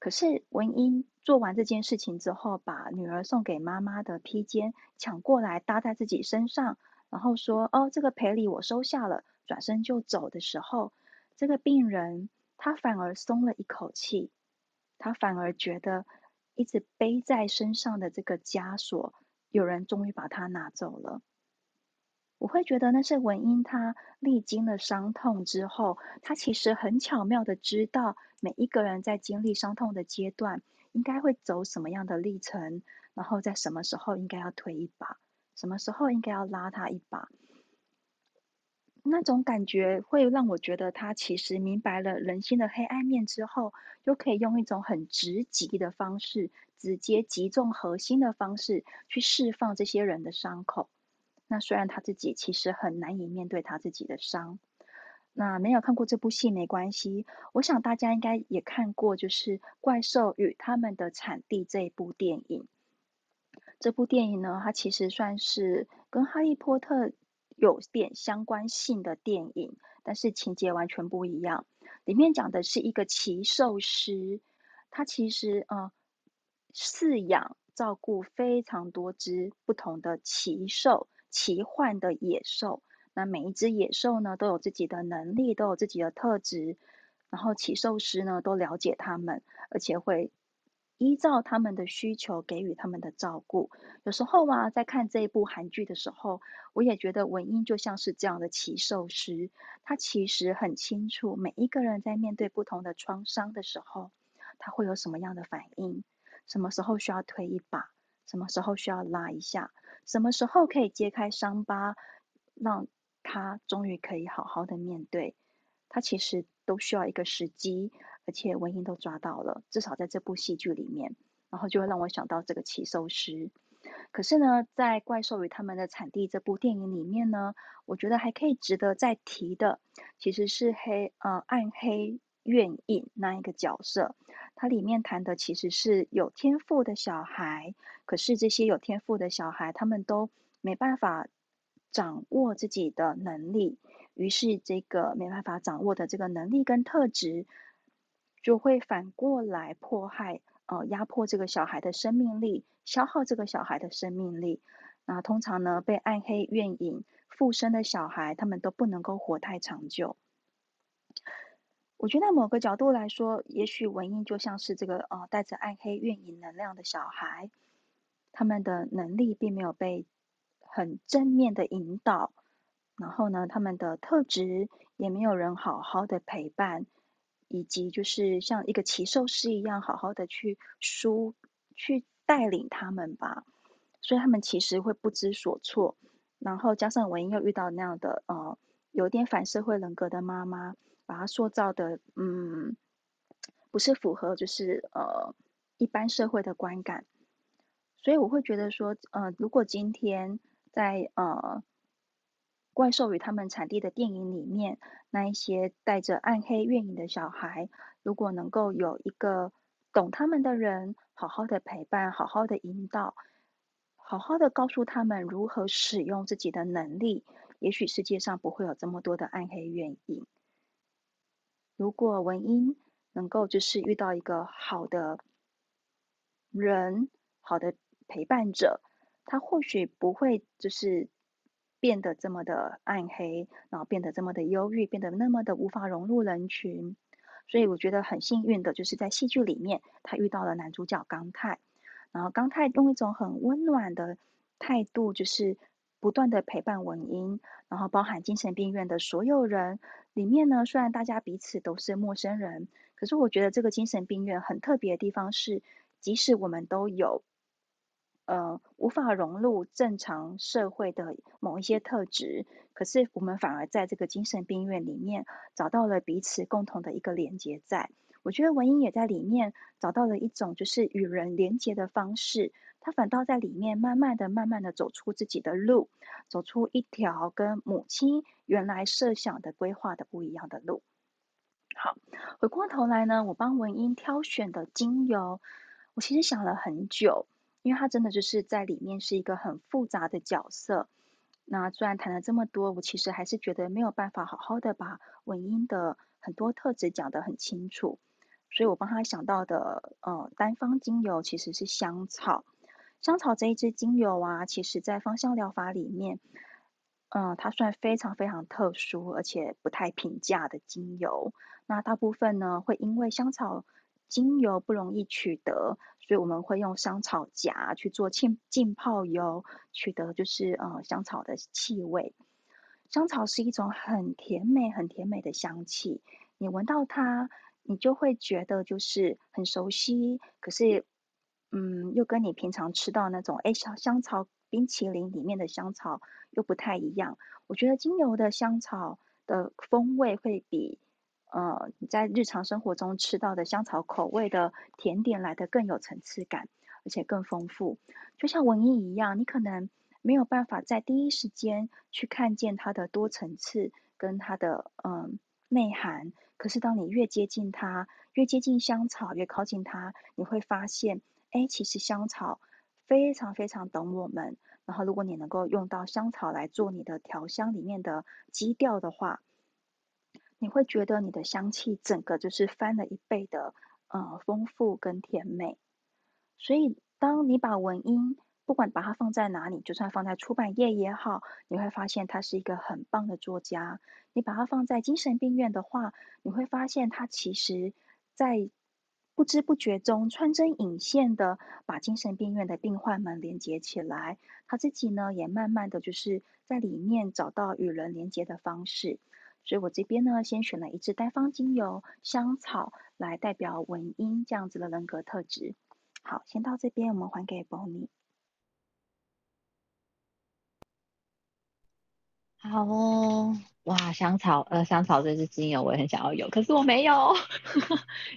可是文英做完这件事情之后，把女儿送给妈妈的披肩抢过来搭在自己身上，然后说，哦，这个赔礼我收下了，转身就走的时候，这个病人他反而松了一口气，他反而觉得一直背在身上的这个枷锁，有人终于把他拿走了。我会觉得那是文英他历经了伤痛之后，他其实很巧妙的知道每一个人在经历伤痛的阶段应该会走什么样的历程，然后在什么时候应该要推一把，什么时候应该要拉他一把。那种感觉会让我觉得他其实明白了人性的黑暗面之后，又可以用一种很直击的方式，直接击中核心的方式去释放这些人的伤口。那虽然他自己其实很难以面对他自己的伤。那没有看过这部戏没关系，我想大家应该也看过，就是《怪兽与他们的产地》这一部电影。这部电影呢，它其实算是跟《哈利波特》有点相关性的电影，但是情节完全不一样。里面讲的是一个奇兽师，他其实呃饲养照顾非常多只不同的奇兽、奇幻的野兽。那每一只野兽呢，都有自己的能力，都有自己的特质，然后奇兽师呢，都了解他们，而且会依照他们的需求给予他们的照顾。有时候啊，在看这一部韩剧的时候，我也觉得文英就像是这样的奇兽师，他其实很清楚每一个人在面对不同的创伤的时候，他会有什么样的反应，什么时候需要推一把，什么时候需要拉一下，什么时候可以揭开伤疤，让他终于可以好好的面对，他其实都需要一个时机，而且文英都抓到了，至少在这部戏剧里面，然后就会让我想到这个奇兽师。可是呢，在《怪兽与他们的产地》这部电影里面呢，我觉得还可以值得再提的，其实是黑呃暗黑怨影那一个角色，它里面谈的其实是有天赋的小孩，可是这些有天赋的小孩，他们都没办法掌握自己的能力，于是这个没办法掌握的这个能力跟特质，就会反过来迫害、呃、压迫这个小孩的生命力，消耗这个小孩的生命力。那通常呢，被暗黑怨影附身的小孩，他们都不能够活太长久。我觉得某个角度来说，也许文英就像是这个呃带着暗黑怨影能量的小孩，他们的能力并没有被很正面的引导，然后呢，他们的特质也没有人好好的陪伴，以及就是像一个骑兽师一样好好的去疏去带领他们吧，所以他们其实会不知所措。然后加上文英又遇到那样的呃有点反社会人格的妈妈，把他塑造的嗯不是符合就是呃一般社会的观感，所以我会觉得说呃如果今天在呃怪兽与他们产地的电影里面，那一些带着暗黑怨影的小孩，如果能够有一个懂他们的人好好的陪伴，好好的引导，好好的告诉他们如何使用自己的能力，也许世界上不会有这么多的暗黑怨影。如果文英能够就是遇到一个好的人，好的陪伴者，他或许不会就是变得这么的暗黑，然后变得这么的忧郁，变得那么的无法融入人群。所以我觉得很幸运的就是在戏剧里面，他遇到了男主角刚泰，然后刚泰用一种很温暖的态度，就是不断的陪伴文英，然后包含精神病院的所有人里面呢，虽然大家彼此都是陌生人，可是我觉得这个精神病院很特别的地方是，即使我们都有呃，无法融入正常社会的某一些特质，可是我们反而在这个精神病院里面找到了彼此共同的一个连结在。我觉得文英也在里面找到了一种就是与人连结的方式，他反倒在里面慢慢的、慢慢的走出自己的路，走出一条跟母亲原来设想的规划的不一样的路。好，回过头来呢，我帮文英挑选的精油，我其实想了很久。因为他真的就是在里面是一个很复杂的角色。那虽然谈了这么多，我其实还是觉得没有办法好好的把文英的很多特质讲得很清楚，所以我帮他想到的呃单方精油其实是香草。香草这一支精油啊，其实在芳香疗法里面，嗯、呃，它算非常非常特殊而且不太平价的精油。那大部分呢会因为香草精油不容易取得，所以我们会用香草荚去做浸泡油，取得就是呃香草的气味。香草是一种很甜美、很甜美的香气，你闻到它，你就会觉得就是很熟悉。可是，嗯，又跟你平常吃到那种哎香香草冰淇淋里面的香草又不太一样。我觉得精油的香草的风味会比呃你在日常生活中吃到的香草口味的甜点来得更有层次感，而且更丰富。就像文艺一样，你可能没有办法在第一时间去看见它的多层次跟它的嗯内涵，可是当你越接近它，越接近香草，越靠近它，你会发现，哎，其实香草非常非常懂我们。然后，如果你能够用到香草来做你的调香里面的基调的话，你会觉得你的香气整个就是翻了一倍的，呃，丰富跟甜美。所以，当你把蚊蝇，不管把它放在哪里，就算放在出版业也好，你会发现他是一个很棒的作家。你把它放在精神病院的话，你会发现他其实在不知不觉中穿针引线的把精神病院的病患们连接起来，他自己呢也慢慢的就是在里面找到与人连接的方式。所以我这边呢先选了一支单方精油香草来代表文音这样子的人格特质。好，先到这边，我们还给 Bonnie。 好哦，哇，香草呃香草这支精油我也很想要有，可是我没有。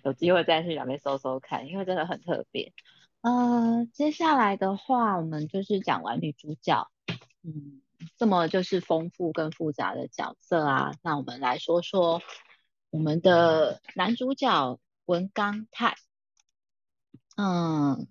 有机会再去那边搜搜看，因为真的很特别。呃，接下来的话，我们就是讲完女主角，嗯，这么就是丰富跟复杂的角色啊。那我们来说说我们的男主角文刚泰。嗯，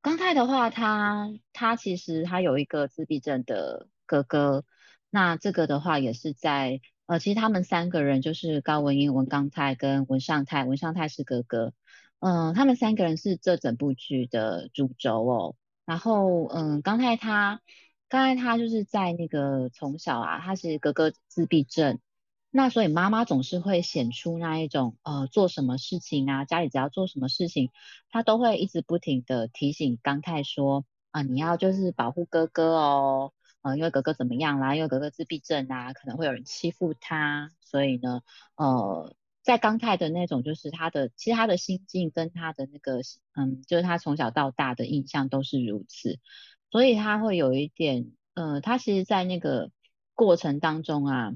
刚泰的话，他他其实他有一个自闭症的哥哥，那这个的话也是在。呃，其实他们三个人就是高文英、文刚泰跟文尚泰，文尚泰是哥哥。嗯、呃，他们三个人是这整部剧的主轴哦。然后，嗯，刚泰他，刚泰他就是在那个从小啊，他是哥哥自闭症，那所以妈妈总是会显出那一种呃，做什么事情啊，家里只要做什么事情，他都会一直不停的提醒刚泰说啊、呃，你要就是保护哥哥哦。呃，因为哥哥怎么样啦？因为哥哥自闭症啊，可能会有人欺负他，所以呢，呃，在刚泰的那种，就是他的，其实他的心境跟他的那个，嗯，就是他从小到大的印象都是如此，所以他会有一点，呃，他其实，在那个过程当中啊，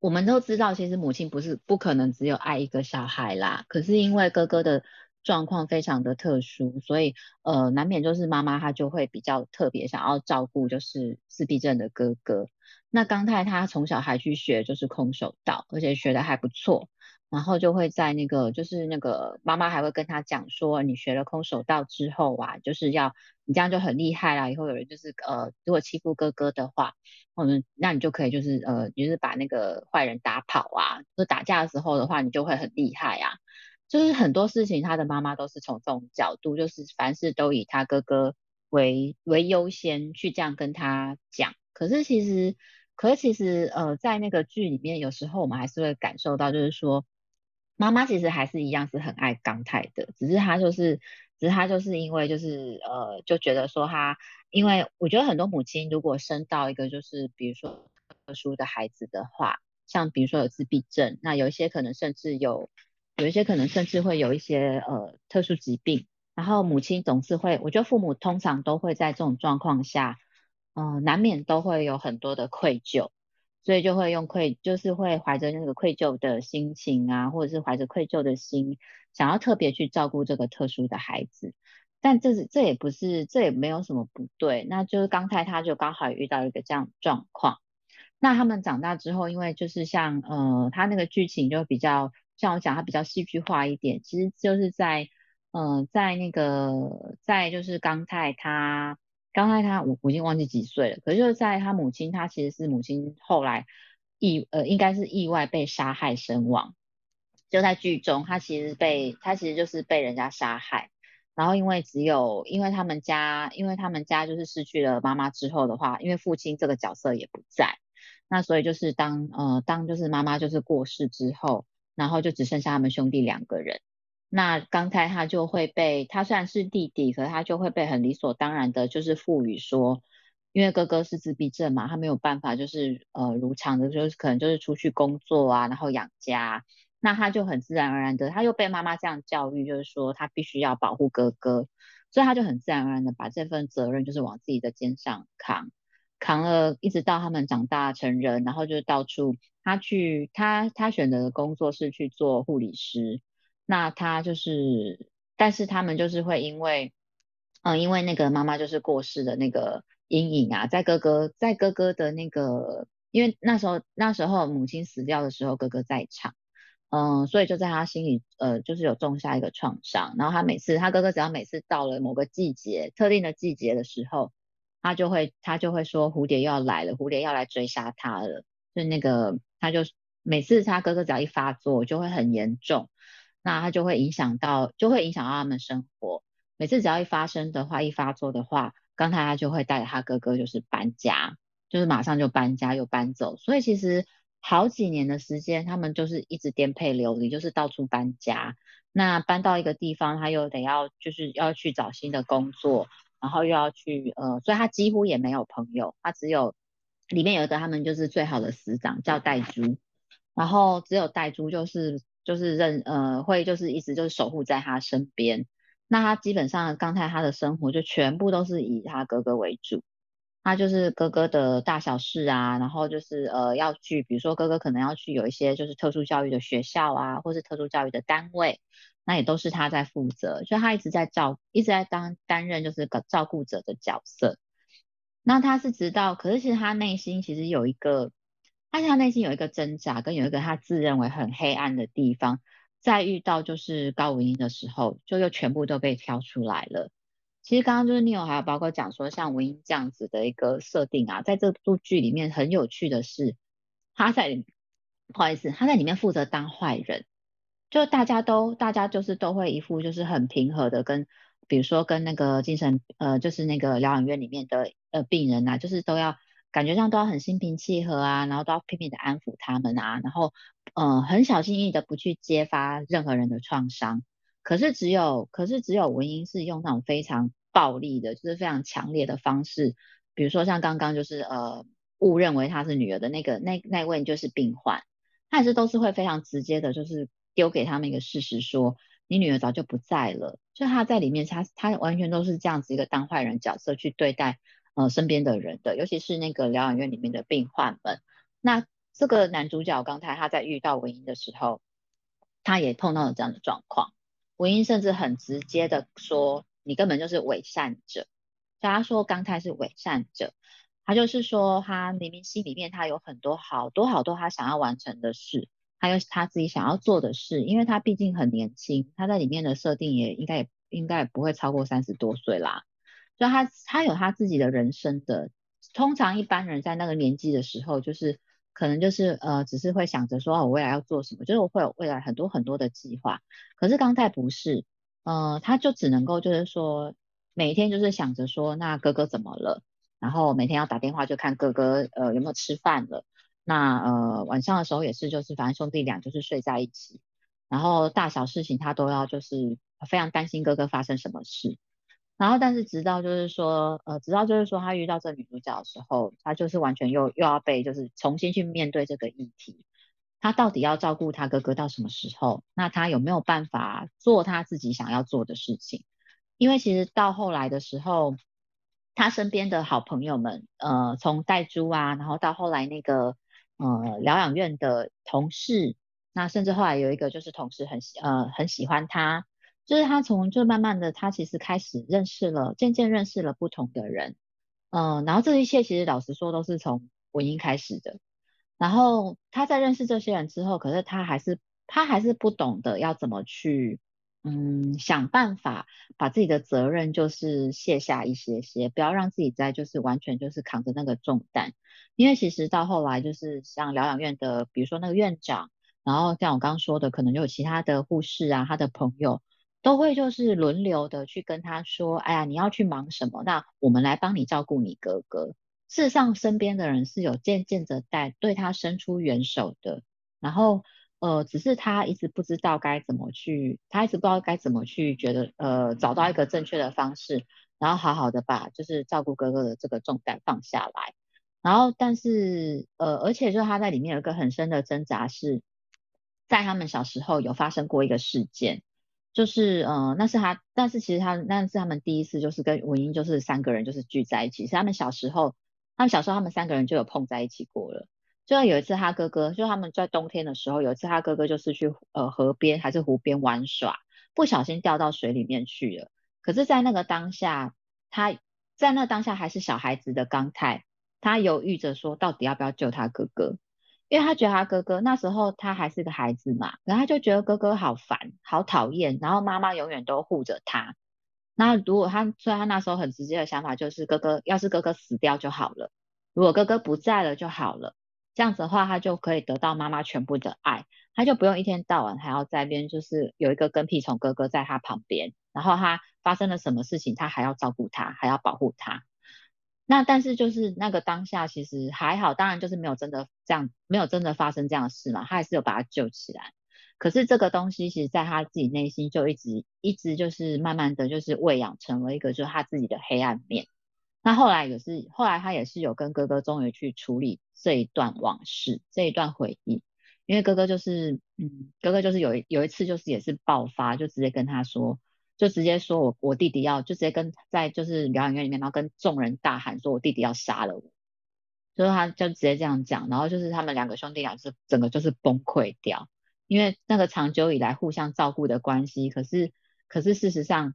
我们都知道，其实母亲不是不可能只有爱一个小孩啦，可是因为哥哥的状况非常的特殊，所以呃难免就是妈妈她就会比较特别想要照顾就是自闭症的哥哥。那刚泰他从小还去学就是空手道，而且学的还不错，然后就会在那个就是那个妈妈还会跟他讲说，你学了空手道之后啊，就是要你这样就很厉害啦，以后有人就是呃如果欺负哥哥的话，嗯，那你就可以就是呃就是把那个坏人打跑啊，就打架的时候的话你就会很厉害啊。就是很多事情，他的妈妈都是从这种角度，就是凡事都以他哥哥为为优先去这样跟他讲。可是其实，可是其实，呃，在那个剧里面，有时候我们还是会感受到，就是说，妈妈其实还是一样是很爱刚泰的，只是他就是，只是他就是因为就是呃，就觉得说他，因为我觉得很多母亲如果生到一个就是比如说特殊的孩子的话，像比如说有自闭症，那有一些可能甚至有。有一些可能甚至会有一些呃特殊疾病，然后母亲总是会，我觉得父母通常都会在这种状况下，呃难免都会有很多的愧疚，所以就会用愧，就是会怀着那个愧疚的心情啊，或者是怀着愧疚的心，想要特别去照顾这个特殊的孩子，但这这也不是，这也没有什么不对，那就是刚才他就刚好遇到一个这样状况，那他们长大之后，因为就是像呃他那个剧情就比较。像我讲，它比较戏剧化一点，其实就是在，呃，在那个，在就是刚泰他，刚泰他我我已经忘记几岁了，可是就是在他母亲，他其实是母亲后来意呃应该是意外被杀害身亡，就在剧中他其实被他其实就是被人家杀害，然后因为只有因为他们家因为他们家就是失去了妈妈之后的话，因为父亲这个角色也不在，那所以就是当呃当就是妈妈就是过世之后。然后就只剩下他们兄弟两个人，那刚才他就会被，他虽然是弟弟，可是他就会被很理所当然的就是赋予说，因为哥哥是自闭症嘛，他没有办法就是呃如常的就是可能就是出去工作啊，然后养家，那他就很自然而然的他又被妈妈这样教育，就是说他必须要保护哥哥，所以他就很自然而然的把这份责任就是往自己的肩上扛，扛了一直到他们长大成人，然后就到处他去他他选择的工作是去做护理师，那他就是但是他们就是会因为嗯，因为那个妈妈就是过世的那个阴影啊，在哥哥在哥哥的那个，因为那时候那时候母亲死掉的时候哥哥在场，嗯，所以就在他心里呃就是有种下一个创伤，然后他每次他哥哥只要每次到了某个季节特定的季节的时候，他就会他就会说蝴蝶要来了，蝴蝶要来追杀他了，就那个他就每次他哥哥只要一发作就会很严重，那他就会影响到就会影响到他们生活，每次只要一发生的话一发作的话，刚才他就会带着他哥哥就是搬家，就是马上就搬家又搬走，所以其实好几年的时间他们就是一直颠沛流离，就是到处搬家，那搬到一个地方他又得要就是要去找新的工作，然后又要去呃，所以他几乎也没有朋友，他只有里面有一个他们就是最好的死党叫戴珠，然后只有戴珠就是就是认呃会就是一直就是守护在他身边，那他基本上刚才他的生活就全部都是以他哥哥为主，他就是哥哥的大小事啊，然后就是呃要去比如说哥哥可能要去有一些就是特殊教育的学校啊，或是特殊教育的单位，那也都是他在负责，就他一直在照一直在当担任就是个照顾者的角色，那他是知道，可是其实他内心其实有一个但是他内心有一个挣扎跟有一个他自认为很黑暗的地方，在遇到就是高文英的时候就又全部都被挑出来了。其实刚刚就是 Neil 还有包括讲说像文英这样子的一个设定啊，在这部剧里面很有趣的是他在不好意思他在里面负责当坏人，就大家都大家就是都会一副就是很平和的跟比如说跟那个精神呃就是那个疗养院里面的呃病人啊，就是都要感觉上都要很心平气和啊，然后都要拼命的安抚他们啊，然后呃很小心翼翼的不去揭发任何人的创伤，可是只有可是只有文英是用那种非常暴力的就是非常强烈的方式，比如说像刚刚就是呃误认为她是女儿的那个那那位就是病患，她也是都是会非常直接的就是丢给他们一个事实说你女儿早就不在了，就她在里面她她完全都是这样子一个当坏人角色去对待呃，身边的人的，尤其是那个疗养院里面的病患们。那这个男主角刚才他在遇到文英的时候，他也碰到了这样的状况。文英甚至很直接的说：“你根本就是伪善者。”所以他说刚才是伪善者，他就是说他明明心里面他有很多好多好多他想要完成的事，还有他自己想要做的事，因为他毕竟很年轻，他在里面的设定也应该也应该也不会超过三十多岁啦。所以 他, 他有他自己的人生的，通常一般人在那个年纪的时候就是可能就是呃，只是会想着说、哦、我未来要做什么，就是我会有未来很多很多的计划，可是刚才不是呃，他就只能够就是说每天就是想着说那哥哥怎么了，然后每天要打电话就看哥哥呃有没有吃饭了，那呃晚上的时候也是就是反正兄弟俩就是睡在一起，然后大小事情他都要就是非常担心哥哥发生什么事，然后但是直到就是说呃，直到就是说他遇到这女主角的时候，他就是完全又又要被就是重新去面对这个议题，他到底要照顾他哥哥到什么时候，那他有没有办法做他自己想要做的事情，因为其实到后来的时候他身边的好朋友们呃，从戴珠啊，然后到后来那个呃疗养院的同事，那甚至后来有一个就是同事很呃很喜欢他，就是他从就慢慢的他其实开始认识了渐渐认识了不同的人嗯、呃，然后这一切其实老实说都是从文英开始的，然后他在认识这些人之后，可是他还是他还是不懂得要怎么去嗯想办法把自己的责任就是卸下一些些，不要让自己在就是完全就是扛着那个重担，因为其实到后来就是像疗养院的比如说那个院长，然后像我刚刚说的可能有其他的护士啊，他的朋友都会就是轮流的去跟他说哎呀你要去忙什么，那我们来帮你照顾你哥哥，事实上身边的人是有渐渐的带对他伸出援手的，然后呃，只是他一直不知道该怎么去他一直不知道该怎么去觉得呃找到一个正确的方式，然后好好的把就是照顾哥哥的这个重担放下来，然后但是呃，而且就他在里面有一个很深的挣扎，是在他们小时候有发生过一个事件，就是呃，那是他，但是其实他，那是他们第一次就是跟文英就是三个人就是聚在一起。是他们小时候，他们小时候他们三个人就有碰在一起过了。就有一次他哥哥，就他们在冬天的时候，有一次他哥哥就是去呃河边还是湖边玩耍，不小心掉到水里面去了。可是在那个当下，他在那当下还是小孩子的刚态，他犹豫着说到底要不要救他哥哥，因为他觉得他哥哥那时候他还是个孩子嘛，然后他就觉得哥哥好烦好讨厌，然后妈妈永远都护着他。那如果他，所以他那时候很直接的想法就是哥哥，要是哥哥死掉就好了，如果哥哥不在了就好了，这样子的话他就可以得到妈妈全部的爱，他就不用一天到晚还要在边就是有一个跟屁虫哥哥在他旁边，然后他发生了什么事情他还要照顾他，还要保护他。那但是就是那个当下其实还好，当然就是没有真的这样，没有真的发生这样的事嘛，他还是有把他救起来。可是这个东西其实在他自己内心就一直一直就是慢慢的就是喂养成了一个就是他自己的黑暗面。那后来也是，后来他也是有跟哥哥终于去处理这一段往事，这一段回忆。因为哥哥就是嗯，哥哥就是有有一次就是也是爆发，就直接跟他说，就直接说我我弟弟要，就直接跟在就是疗养院里面，然后跟众人大喊说我弟弟要杀了我，就是他就直接这样讲，然后就是他们两个兄弟俩就是整个就是崩溃掉，因为那个长久以来互相照顾的关系，可是可是事实上，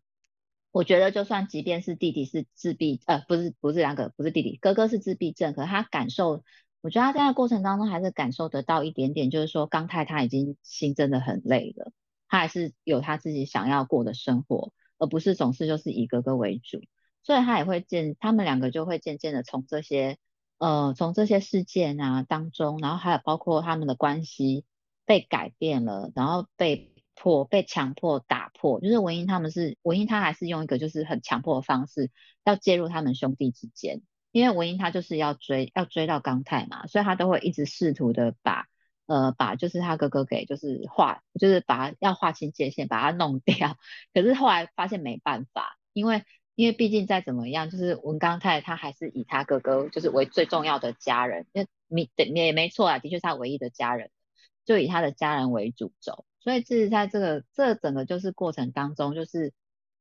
我觉得就算即便是弟弟是自闭呃不是不是两个不是弟弟哥哥是自闭症，可是他感受。我觉得他在那过程当中还是感受得到一点点，就是说刚太他已经心真的很累了，他还是有他自己想要过的生活，而不是总是就是以哥哥为主，所以他也会渐，他们两个就会渐渐的从这些呃从这些事件啊当中，然后还有包括他们的关系被改变了，然后被迫被强迫打破，就是文英他们是文英他还是用一个就是很强迫的方式要介入他们兄弟之间。因为文英他就是要追要追到刚太嘛，所以他都会一直试图的把呃把就是他哥哥给就是划就是把他要划清界限，把他弄掉。可是后来发现没办法，因为因为毕竟再怎么样，就是文刚太他还是以他哥哥就是为最重要的家人，因为也没错啊，的确是他唯一的家人，就以他的家人为主轴。所以其实在这个这整个就是过程当中，就是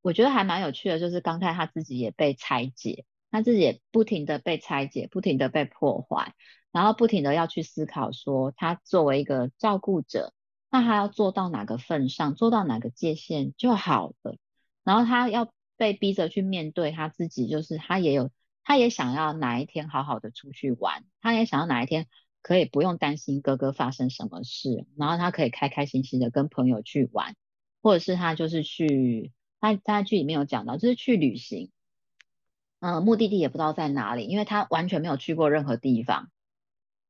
我觉得还蛮有趣的，就是刚太他自己也被拆解。他自己也不停的被拆解，不停的被破坏，然后不停的要去思考说他作为一个照顾者，那他要做到哪个份上，做到哪个界限就好了。然后他要被逼着去面对他自己，就是他也有他也想要哪一天好好的出去玩，他也想要哪一天可以不用担心哥哥发生什么事，然后他可以开开心心的跟朋友去玩，或者是他就是去他在剧里面有讲到就是去旅行，嗯，目的地也不知道在哪里，因为他完全没有去过任何地方。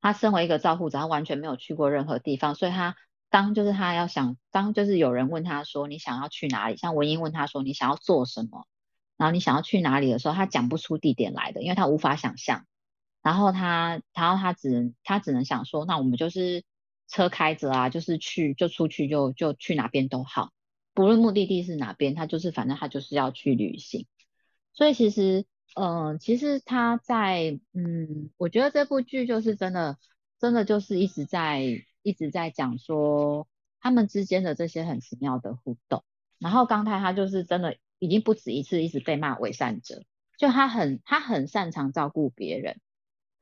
他身为一个照护者，他完全没有去过任何地方，所以他当就是他要想，当就是有人问他说你想要去哪里，像文英问他说你想要做什么，然后你想要去哪里的时候，他讲不出地点来的，因为他无法想象。然后他，然后他只能他只能想说，那我们就是车开着啊，就是去就出去就就去哪边都好，不论目的地是哪边，他就是反正他就是要去旅行。所以其实。嗯，其实他在嗯，我觉得这部剧就是真的，真的就是一直在一直在讲说他们之间的这些很奇妙的互动。然后刚太他就是真的已经不止一次一直被骂伪善者，就他很他很擅长照顾别人，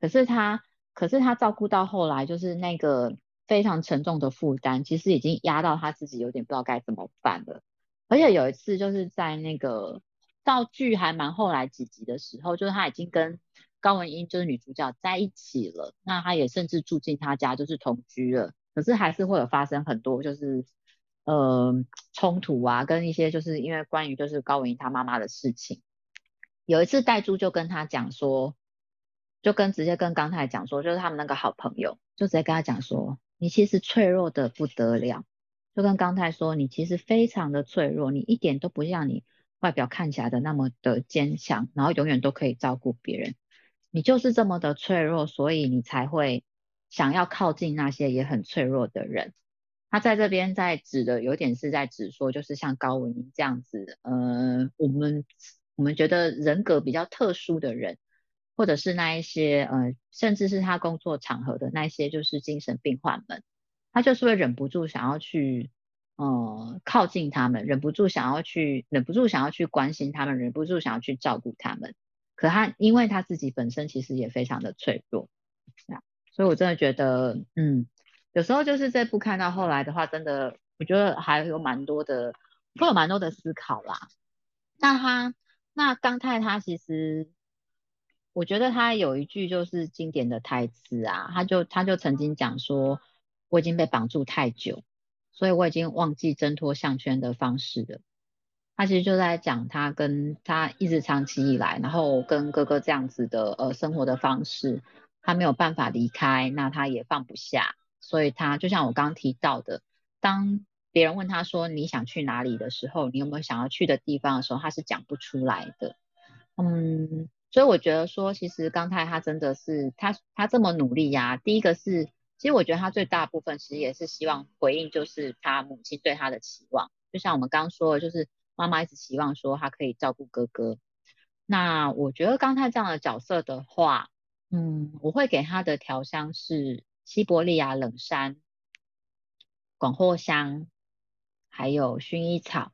可是他可是他照顾到后来就是那个非常沉重的负担，其实已经压到他自己有点不知道该怎么办了。而且有一次就是在那个。到剧还蛮后来几集的时候，就是他已经跟高文英就是女主角在一起了，那他也甚至住进他家就是同居了，可是还是会有发生很多就是呃冲突啊，跟一些就是因为关于就是高文英她妈妈的事情。有一次戴珠就跟他讲说，就跟直接跟刚才讲说，就是他们那个好朋友就直接跟他讲说你其实脆弱的不得了，就跟刚才说你其实非常的脆弱，你一点都不像你外表看起来的那么的坚强，然后永远都可以照顾别人，你就是这么的脆弱，所以你才会想要靠近那些也很脆弱的人。他在这边在指的有点是在指说就是像高文英这样子，呃，我们我们觉得人格比较特殊的人，或者是那一些呃，甚至是他工作场合的那些就是精神病患们，他就是会忍不住想要去呃、嗯，靠近他们，忍不住想要去，忍不住想要去关心他们，忍不住想要去照顾他们。可他因为他自己本身其实也非常的脆弱，所以我真的觉得嗯，有时候就是这部看到后来的话，真的我觉得还有蛮多的会有蛮多的思考啦。那他那刚泰他其实我觉得他有一句就是经典的台词啊，他就他就曾经讲说，我已经被绑住太久，所以我已经忘记挣脱项圈的方式了。他其实就在讲他跟他一直长期以来，然后跟哥哥这样子的呃生活的方式，他没有办法离开，那他也放不下，所以他就像我刚刚提到的，当别人问他说你想去哪里的时候，你有没有想要去的地方的时候，他是讲不出来的。嗯，所以我觉得说其实刚才他真的是他他这么努力呀、啊，第一个是其实我觉得他最大部分其实也是希望回应就是他母亲对他的期望，就像我们刚刚说的，就是妈妈一直期望说他可以照顾哥哥。那我觉得刚才这样的角色的话，嗯，我会给他的调香是西伯利亚冷杉、广藿香还有薰衣草。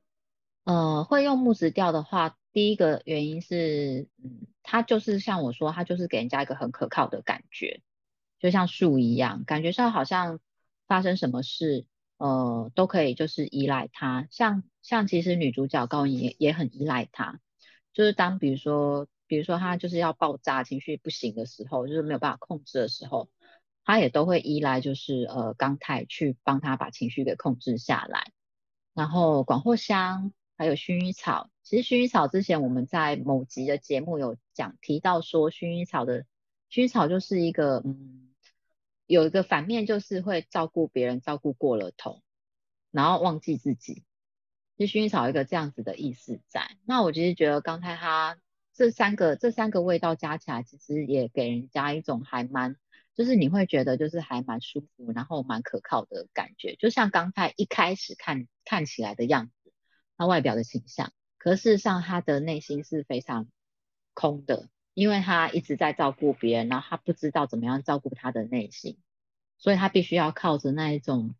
呃，会用木质调的话，第一个原因是嗯，它就是像我说，它就是给人家一个很可靠的感觉，就像树一样，感觉上好像发生什么事呃，都可以就是依赖它。像像其实女主角高颖 也, 也很依赖它，就是当比如说比如说她就是要爆炸，情绪不行的时候，就是没有办法控制的时候，她也都会依赖就是呃刚泰去帮她把情绪给控制下来。然后广藿香还有薰衣草，其实薰衣草之前我们在某集的节目有讲提到说，薰衣草的薰衣草就是一个嗯，有一个反面就是会照顾别人照顾过了头，然后忘记自己，其实薰衣草有一个这样子的意思在。那我其实觉得刚才它这三个这三个味道加起来，其实也给人家一种还蛮就是你会觉得就是还蛮舒服，然后蛮可靠的感觉，就像刚才一开始看看起来的样子，他外表的形象，可事实上他的内心是非常空的，因为他一直在照顾别人，然后他不知道怎么样照顾他的内心，所以他必须要靠着那一种，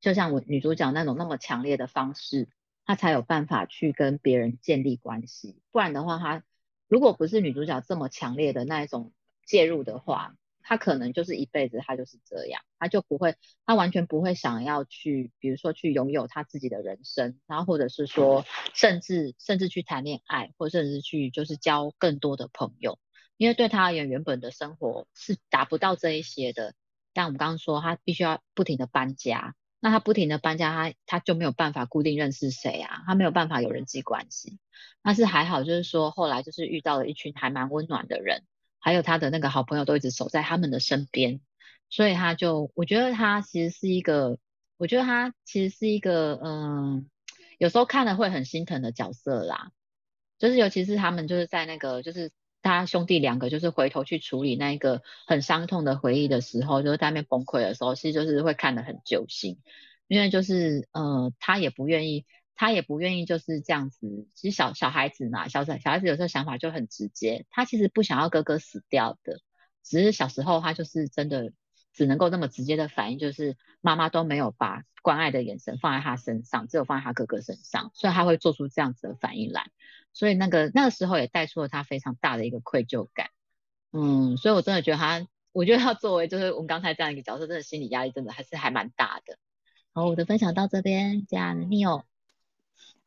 就像我女主角那种那么强烈的方式，他才有办法去跟别人建立关系，不然的话，他如果不是女主角这么强烈的那一种介入的话，他可能就是一辈子他就是这样，他就不会他完全不会想要去比如说去拥有他自己的人生，然后或者是说甚至甚至去谈恋爱，或甚至去就是交更多的朋友，因为对他而言原本的生活是达不到这一些的。但我们刚刚说他必须要不停的搬家，那他不停的搬家，他他就没有办法固定认识谁啊，他没有办法有人际关系。但是还好就是说后来就是遇到了一群还蛮温暖的人，还有他的那个好朋友都一直守在他们的身边，所以他就我觉得他其实是一个我觉得他其实是一个嗯，有时候看了会很心疼的角色啦，就是尤其是他们就是在那个就是他兄弟两个就是回头去处理那个很伤痛的回忆的时候，就是在那边崩溃的时候，其实就是会看得很揪心，因为就是呃，他也不愿意他也不愿意就是这样子。其实小小孩子嘛，小小孩子有时候想法就很直接，他其实不想要哥哥死掉的，只是小时候他就是真的只能够那么直接的反应，就是妈妈都没有把关爱的眼神放在他身上，只有放在他哥哥身上，所以他会做出这样子的反应来，所以那个那个时候也带出了他非常大的一个愧疚感。嗯，所以我真的觉得他我觉得他作为就是我们刚才这样一个角色，真的心理压力真的还是还蛮大的。好，我的分享到这边，这样 Neil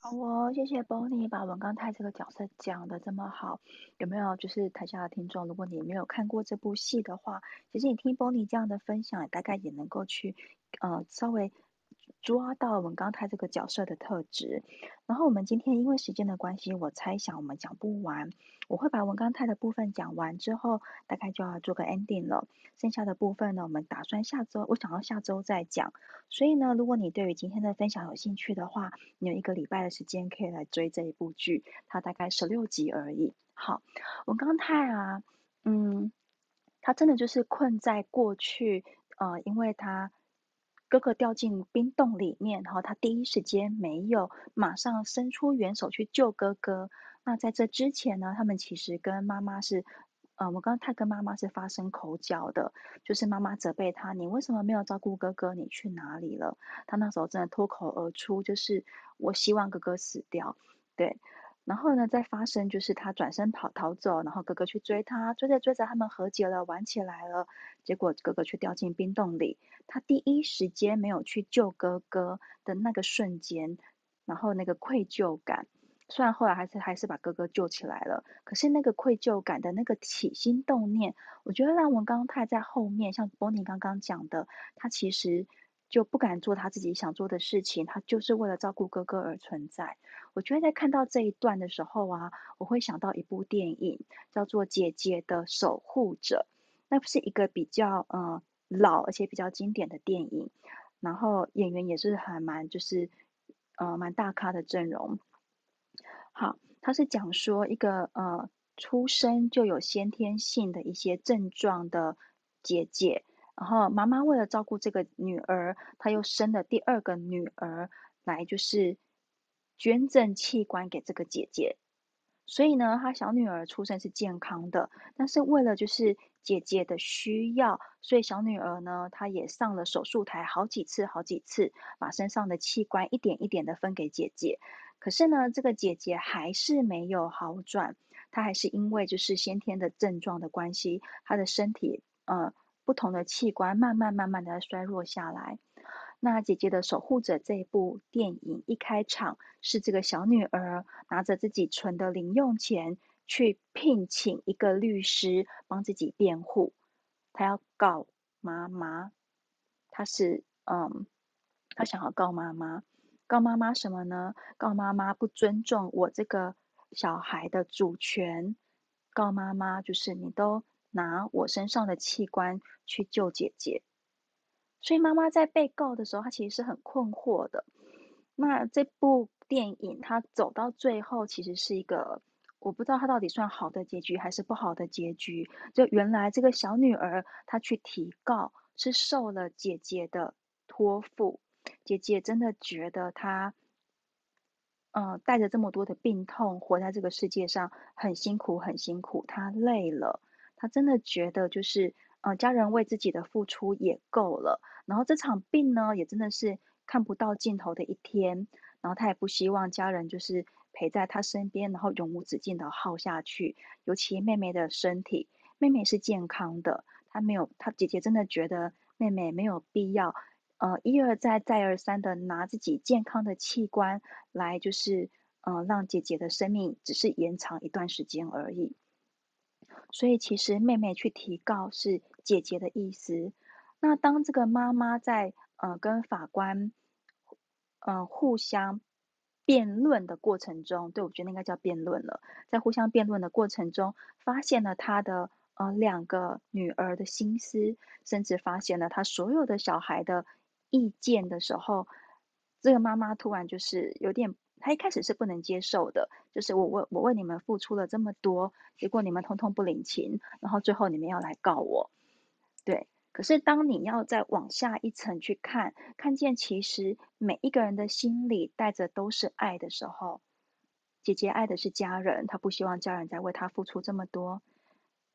好哦，谢谢 Bonnie 把我们刚才这个角色讲得这么好。有没有就是台下的听众，如果你没有看过这部戏的话，其实你听 Bonnie 这样的分享，大概也能够去呃稍微抓到我们刚才这个角色的特质。然后我们今天因为时间的关系，我猜想我们讲不完，我会把我们刚才的部分讲完之后，大概就要做个 ending 了。剩下的部分呢，我们打算下周，我想要下周再讲。所以呢，如果你对于今天的分享有兴趣的话，你有一个礼拜的时间可以来追这一部剧，它大概十六集而已。好，我刚才啊，嗯，他真的就是困在过去，呃，因为他哥哥掉进冰洞里面，然后他第一时间没有马上伸出援手去救哥哥。那在这之前呢，他们其实跟妈妈是，呃，我刚才跟妈妈是发生口角的，就是妈妈责备他，你为什么没有照顾哥哥？你去哪里了？他那时候真的脱口而出，就是我希望哥哥死掉。对，然后呢，再发生就是他转身跑逃走，然后哥哥去追他，追着追着他们和解了，玩起来了。结果哥哥却掉进冰洞里，他第一时间没有去救哥哥的那个瞬间，然后那个愧疚感，虽然后来还是还是把哥哥救起来了，可是那个愧疚感的那个起心动念，我觉得让文刚太在后面，像 Bonnie 刚刚讲的，他其实就不敢做他自己想做的事情，他就是为了照顾哥哥而存在。我觉得在看到这一段的时候啊，我会想到一部电影叫做《姐姐的守护者》，那是一个比较呃老而且比较经典的电影，然后演员也是还蛮就是呃蛮大咖的阵容。好，他是讲说一个呃出生就有先天性的一些症状的姐姐，然后妈妈为了照顾这个女儿，她又生了第二个女儿来就是捐赠器官给这个姐姐，所以呢她小女儿出生是健康的，但是为了就是姐姐的需要，所以小女儿呢她也上了手术台好几次好几次，把身上的器官一点一点的分给姐姐，可是呢这个姐姐还是没有好转，她还是因为就是先天的症状的关系，她的身体呃不同的器官慢慢慢慢的衰弱下来。那姐姐的守护者这一部电影一开场是这个小女儿拿着自己存的零用钱去聘请一个律师帮自己辩护，她要告妈妈，她是嗯，她想要告妈妈，告妈妈什么呢？告妈妈不尊重我这个小孩的主权，告妈妈就是你都拿我身上的器官去救姐姐。所以妈妈在被告的时候，她其实是很困惑的。那这部电影它走到最后其实是一个我不知道它到底算好的结局还是不好的结局，就原来这个小女儿她去提告是受了姐姐的托付，姐姐真的觉得她呃，带着这么多的病痛活在这个世界上很辛苦很辛苦，她累了，他真的觉得就是，呃，家人为自己的付出也够了。然后这场病呢，也真的是看不到尽头的一天。然后他也不希望家人就是陪在他身边，然后永无止境的耗下去。尤其妹妹的身体，妹妹是健康的，她没有，她姐姐真的觉得妹妹没有必要，呃，一而再再而三的拿自己健康的器官来就是，呃，让姐姐的生命只是延长一段时间而已。所以其实妹妹去提告是姐姐的意思。那当这个妈妈在呃跟法官呃互相辩论的过程中，对，我觉得应该叫辩论了，在互相辩论的过程中，发现了她的呃两个女儿的心思，甚至发现了她所有的小孩的意见的时候，这个妈妈突然就是有点。他一开始是不能接受的，就是我为我为你们付出了这么多，结果你们通通不领情，然后最后你们要来告我，对。可是当你要再往下一层去看，看见其实每一个人的心里带着都是爱的时候，姐姐爱的是家人，她不希望家人再为她付出这么多；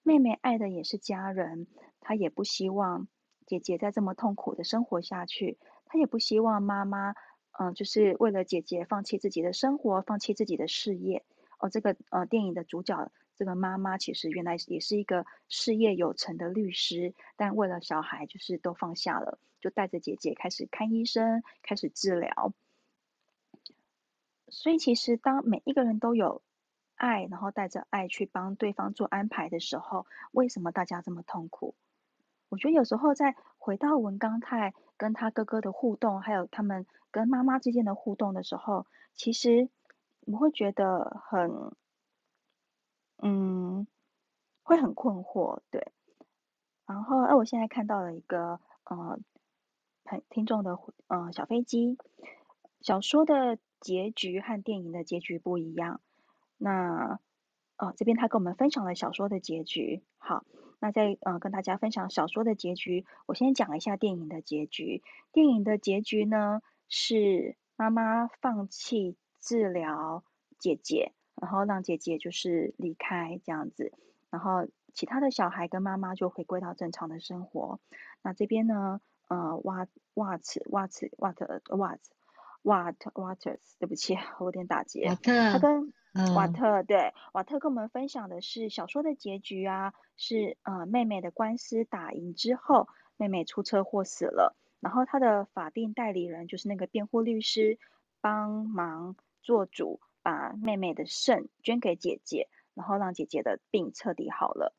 妹妹爱的也是家人，她也不希望姐姐再这么痛苦的生活下去，她也不希望妈妈。嗯、呃，就是为了姐姐放弃自己的生活，放弃自己的事业。哦，这个呃电影的主角，这个妈妈其实原来也是一个事业有成的律师，但为了小孩就是都放下了，就带着姐姐开始看医生，开始治疗。所以其实当每一个人都有爱，然后带着爱去帮对方做安排的时候，为什么大家这么痛苦？我觉得有时候再回到文刚泰跟他哥哥的互动，还有他们跟妈妈之间的互动的时候，其实我会觉得很，嗯，会很困惑，对。然后，哎、啊，我现在看到了一个呃，听众的呃小飞机，小说的结局和电影的结局不一样。那哦、呃，这边他跟我们分享了小说的结局，好。那在呃跟大家分享小说的结局，我先讲一下电影的结局。电影的结局呢是妈妈放弃治疗姐姐，然后让姐姐就是离开这样子，然后其他的小孩跟妈妈就回归到正常的生活。那这边呢，呃，瓦瓦茨瓦茨瓦特瓦茨瓦特瓦特，对不起，我有点打结。他跟瓦嗯特，对，瓦特跟我们分享的是小说的结局啊，是呃妹妹的官司打赢之后，妹妹出车祸死了，然后她的法定代理人就是那个辩护律师，帮忙做主把妹妹的肾捐给姐姐，然后让姐姐的病彻底好了。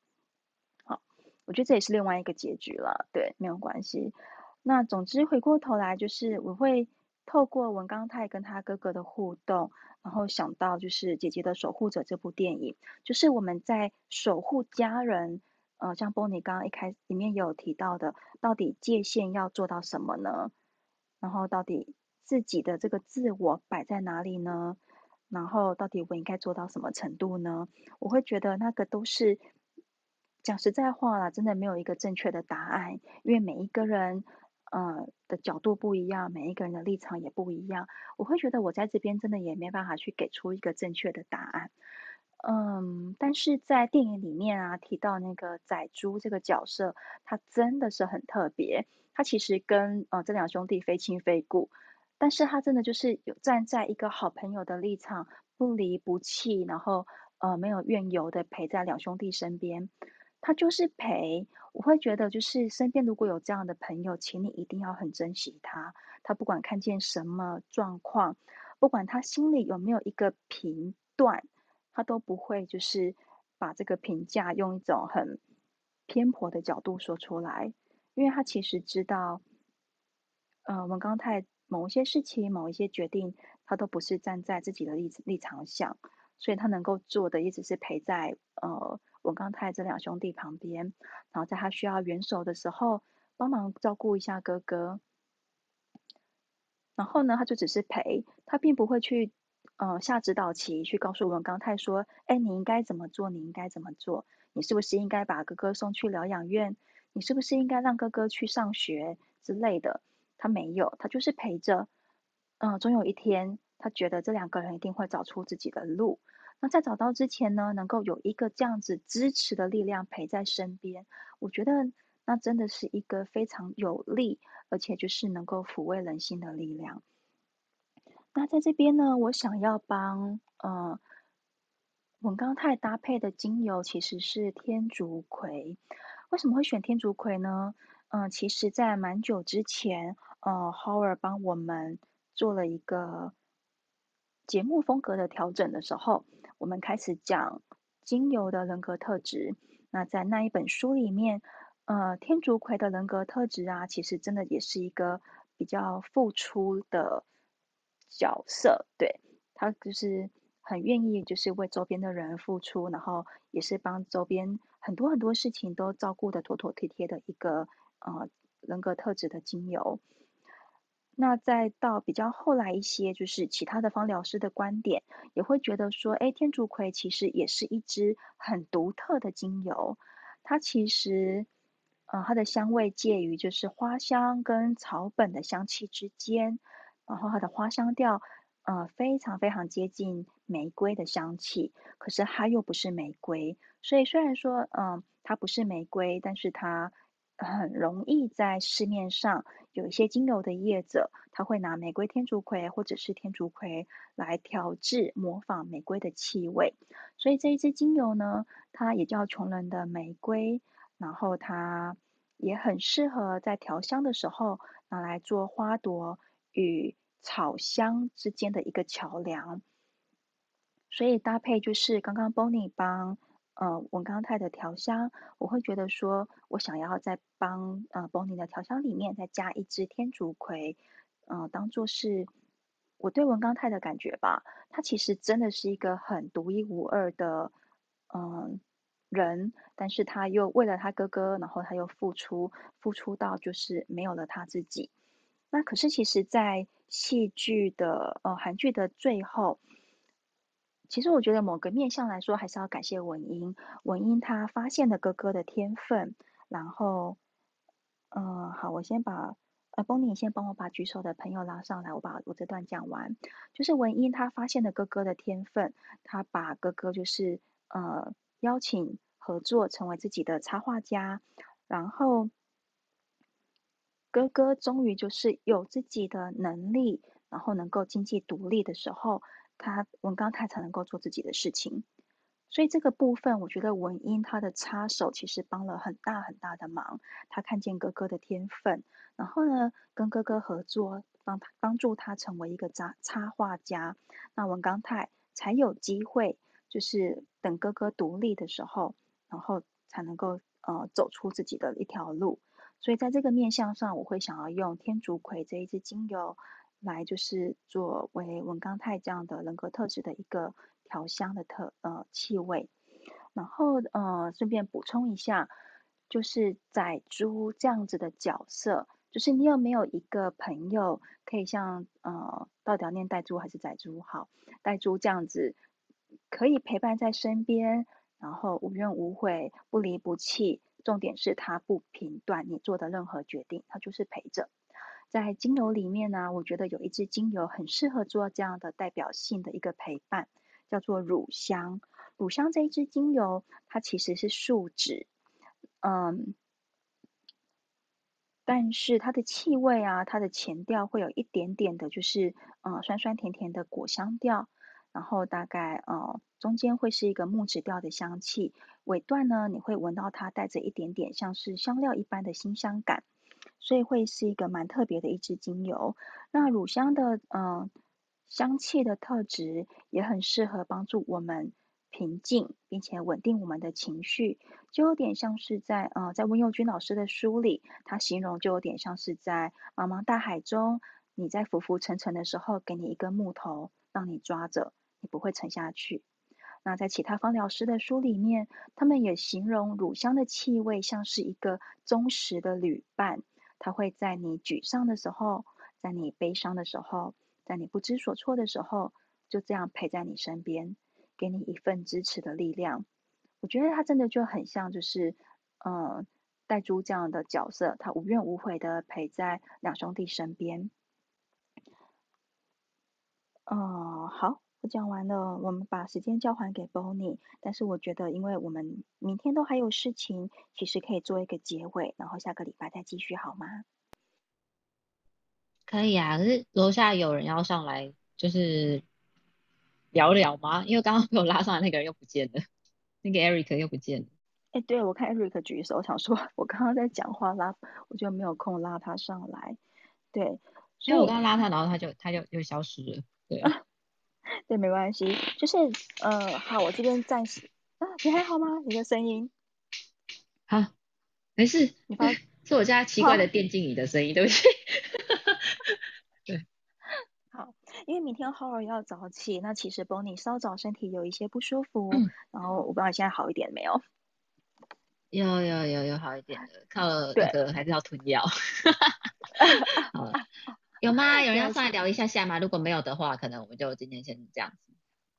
好，我觉得这也是另外一个结局了，对，没有关系。那总之回过头来，就是我会透过文刚泰跟他哥哥的互动，然后想到就是《姐姐的守护者》这部电影，就是我们在守护家人，呃，像 Bonnie 刚刚一开里面也有提到的，到底界限要做到什么呢？然后到底自己的这个自我摆在哪里呢？然后到底我应该做到什么程度呢？我会觉得那个都是讲实在话啦，真的没有一个正确的答案，因为每一个人呃的角度不一样，每一个人的立场也不一样。我会觉得我在这边真的也没办法去给出一个正确的答案。嗯，但是在电影里面啊，提到那个仔猪这个角色，他真的是很特别。他其实跟呃这两兄弟非亲非故，但是他真的就是有站在一个好朋友的立场，不离不弃，然后呃没有怨尤的陪在两兄弟身边。他就是陪，我会觉得就是身边如果有这样的朋友，请你一定要很珍惜他。他不管看见什么状况，不管他心里有没有一个评断，他都不会就是把这个评价用一种很偏颇的角度说出来，因为他其实知道，呃，文刚泰某一些事情、某一些决定，他都不是站在自己的立立场想，所以他能够做的也只是陪在呃文刚泰这两兄弟旁边，然后在他需要援手的时候，帮忙照顾一下哥哥。然后呢，他就只是陪，他并不会去呃下指导棋，去告诉文刚泰说，哎，你应该怎么做，你应该怎么做，你是不是应该把哥哥送去疗养院，你是不是应该让哥哥去上学之类的。他没有，他就是陪着。嗯、呃，总有一天，他觉得这两个人一定会找出自己的路。那在找到之前呢，能够有一个这样子支持的力量陪在身边，我觉得那真的是一个非常有力，而且就是能够抚慰人心的力量。那在这边呢，我想要帮呃文刚泰搭配的精油其实是天竺葵。为什么会选天竺葵呢？嗯，其实，在蛮久之前，呃，Howard 帮我们做了一个节目风格的调整的时候，我们开始讲精油的人格特质。那在那一本书里面，呃，天竺葵的人格特质啊，其实真的也是一个比较付出的角色，对，他就是很愿意就是为周边的人付出，然后也是帮周边很多很多事情都照顾的妥妥帖帖的一个呃人格特质的精油。那再到比较后来一些，就是其他的芳疗师的观点，也会觉得说，哎，天竺葵其实也是一支很独特的精油。它其实，呃，它的香味介于就是花香跟草本的香气之间，然后它的花香调，呃，非常非常接近玫瑰的香气，可是它又不是玫瑰，所以虽然说，嗯、它不是玫瑰，但是它很容易在市面上有一些精油的业者，他会拿玫瑰天竺葵或者是天竺葵来调制模仿玫瑰的气味，所以这一支精油呢，它也叫穷人的玫瑰，然后它也很适合在调香的时候拿来做花朵与草香之间的一个桥梁，所以搭配就是刚刚 Bonnie 帮呃文刚泰的调香，我会觉得说，我想要在帮呃 Bonnie 的调香里面再加一支天竺葵，呃，当做是我对文刚泰的感觉吧。他其实真的是一个很独一无二的嗯、呃人，但是他又为了他哥哥，然后他又付出，付出到就是没有了他自己。那可是其实，在戏剧的呃韩剧的最后，其实我觉得某个面向来说，还是要感谢文英。文英她发现了哥哥的天分，然后，嗯、好，我先把呃，Bonnie，你先帮我把举手的朋友拉上来，我把我这段讲完。就是文英她发现了哥哥的天分，她把哥哥就是呃邀请合作成为自己的插画家，然后哥哥终于就是有自己的能力，然后能够经济独立的时候，他文纲他才能够做自己的事情。所以这个部分，我觉得文英他的插手其实帮了很大很大的忙。他看见哥哥的天分，然后呢，跟哥哥合作，帮他帮助他成为一个插插画家。那文刚泰才有机会，就是等哥哥独立的时候，然后才能够呃走出自己的一条路。所以在这个面向上，我会想要用天竺葵这一支精油来，就是作为文刚泰这样的人格特质的一个调香的特呃气味。然后呃顺便补充一下，就是仔猪这样子的角色，就是你有没有一个朋友可以像呃到底要念带猪还是仔猪好，带猪这样子可以陪伴在身边，然后无怨无悔，不离不弃，重点是他不评断你做的任何决定，他就是陪着。在精油里面呢、啊，我觉得有一支精油很适合做这样的代表性的一个陪伴，叫做乳香。乳香这一支精油，它其实是树脂，嗯，但是它的气味啊，它的前调会有一点点的，就是呃酸酸甜甜的果香调，然后大概呃中间会是一个木质调的香气，尾段呢你会闻到它带着一点点像是香料一般的辛香感，所以会是一个蛮特别的一支精油。那乳香的呃香气的特质也很适合帮助我们平静，并且稳定我们的情绪，就有点像是在呃，在温佑君老师的书里，他形容就有点像是在茫茫大海中，你在浮浮沉沉的时候，给你一根木头，让你抓着，你不会沉下去。那在其他芳疗师的书里面，他们也形容乳香的气味像是一个忠实的旅伴，它会在你沮丧的时候，在你悲伤的时候，在你不知所措的时候，就这样陪在你身边，给你一份支持的力量。我觉得他真的就很像就是呃戴珠这样的角色，他无怨无悔的陪在两兄弟身边。呃好，我讲完了，我们把时间交还给 Bonnie， 但是我觉得因为我们明天都还有事情，其实可以做一个结尾，然后下个礼拜再继续好吗？可以啊，可是楼下有人要上来就是聊聊吗？因为刚刚被我拉上来那个人又不见了，那个 Eric 又不见了。哎、欸，对，我看 Eric 举手，我想说我刚刚在讲话拉，我就没有空拉他上来。对，所以我刚刚拉他，然后他就他就又消失了。对啊，对，没关系，就是呃，好，我这边暂时啊，你还好吗？你的声音？好、啊，没事，你发是我家奇怪的电竞椅的声音，对不起。对，好，因为明天 Howard 要早起，那其实 Bonnie 稍早身体有一些不舒服、嗯、然后我不知道现在好一点没有？有有有有好一点的，靠那个还是要吞药。好了，有吗？有人要上来聊一下下吗？如果没有的话，可能我们就今天先这样子。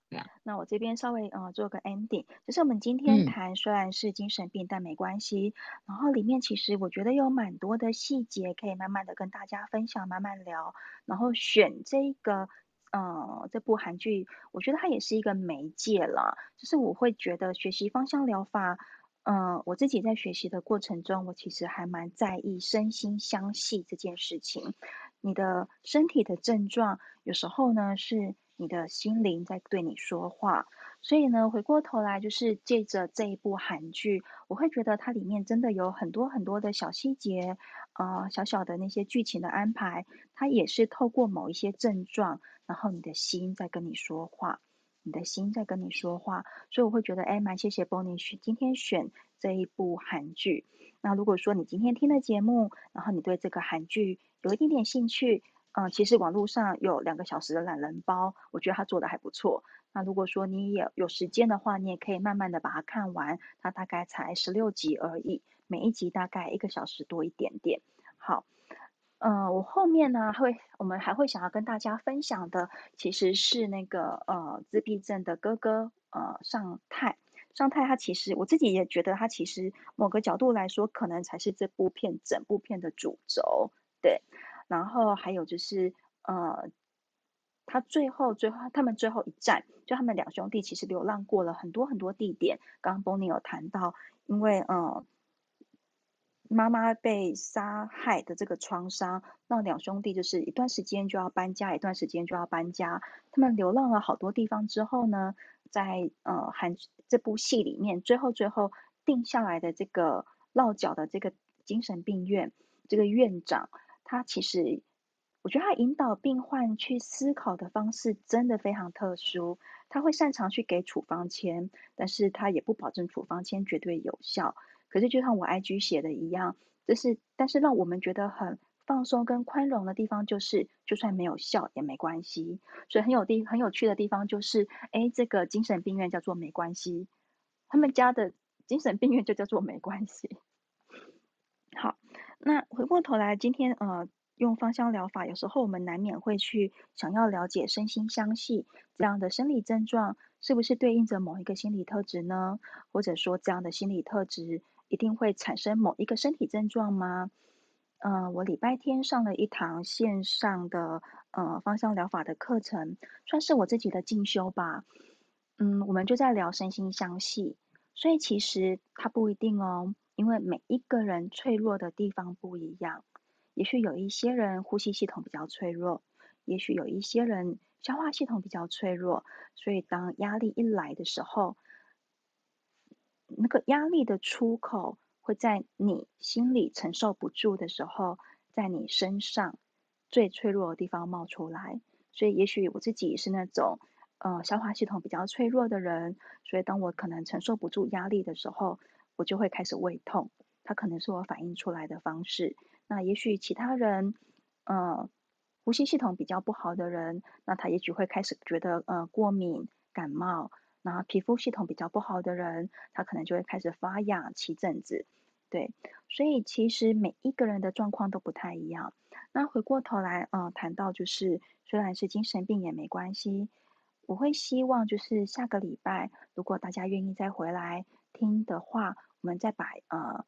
Yeah. 那我这边稍微呃做个 ending， 就是我们今天谈虽然是精神病、嗯、但没关系，然后里面其实我觉得有蛮多的细节可以慢慢的跟大家分享，慢慢聊，然后选这个呃这部韩剧，我觉得它也是一个媒介啦，就是我会觉得学习芳香疗法呃我自己在学习的过程中，我其实还蛮在意身心相系这件事情，你的身体的症状有时候呢是你的心灵在对你说话，所以呢回过头来就是借着这一部韩剧，我会觉得它里面真的有很多很多的小细节，呃，小小的那些剧情的安排，它也是透过某一些症状，然后你的心在跟你说话，你的心在跟你说话，所以我会觉得哎，蛮谢谢 Bonnie 今天选这一部韩剧。那如果说你今天听了节目，然后你对这个韩剧有一点点兴趣，嗯，其实网络上有两个小时的懒人包，我觉得他做的还不错。那如果说你也有时间的话，你也可以慢慢的把它看完，它大概才十六集而已，每一集大概一个小时多一点点。好，呃，我后面呢会，我们还会想要跟大家分享的，其实是那个呃自闭症的哥哥呃尚泰。尚泰他其实我自己也觉得他其实某个角度来说，可能才是这部片整部片的主轴，对。然后还有就是，呃，他最后最后他们最后一站，就他们两兄弟其实流浪过了很多很多地点。刚刚 Bonnie 有谈到，因为呃，妈妈被杀害的这个创伤，让两兄弟就是一段时间就要搬家，一段时间就要搬家。他们流浪了好多地方之后呢，在呃韩这部戏里面，最后最后定下来的这个落脚的这个精神病院，这个院长他其实，我觉得他引导病患去思考的方式真的非常特殊。他会擅长去给处方签，但是他也不保证处方签绝对有效。可是就像我 I G 写的一样，就是但是让我们觉得很放松跟宽容的地方就是，就算没有效也没关系。所以很有地很有趣的地方就是，哎，这个精神病院叫做没关系，他们家的精神病院就叫做没关系。好，那回过头来，今天呃用芳香疗法，有时候我们难免会去想要了解身心相系这样的生理症状是不是对应着某一个心理特质呢？或者说这样的心理特质一定会产生某一个身体症状吗？呃，我礼拜天上了一堂线上的呃芳香疗法的课程，算是我自己的进修吧。嗯，我们就在聊身心相系，所以其实它不一定哦，因为每一个人脆弱的地方不一样。也许有一些人呼吸系统比较脆弱，也许有一些人消化系统比较脆弱，所以当压力一来的时候，那个压力的出口会在你心里承受不住的时候，在你身上最脆弱的地方冒出来。所以也许我自己是那种呃消化系统比较脆弱的人，所以当我可能承受不住压力的时候，我就会开始胃痛，它可能是我反应出来的方式。那也许其他人呃呼吸系统比较不好的人，那他也许会开始觉得呃过敏感冒。那皮肤系统比较不好的人，他可能就会开始发痒起疹子。对，所以其实每一个人的状况都不太一样。那回过头来呃谈到就是虽然是精神病也没关系，我会希望就是下个礼拜如果大家愿意再回来听的话，我们再把呃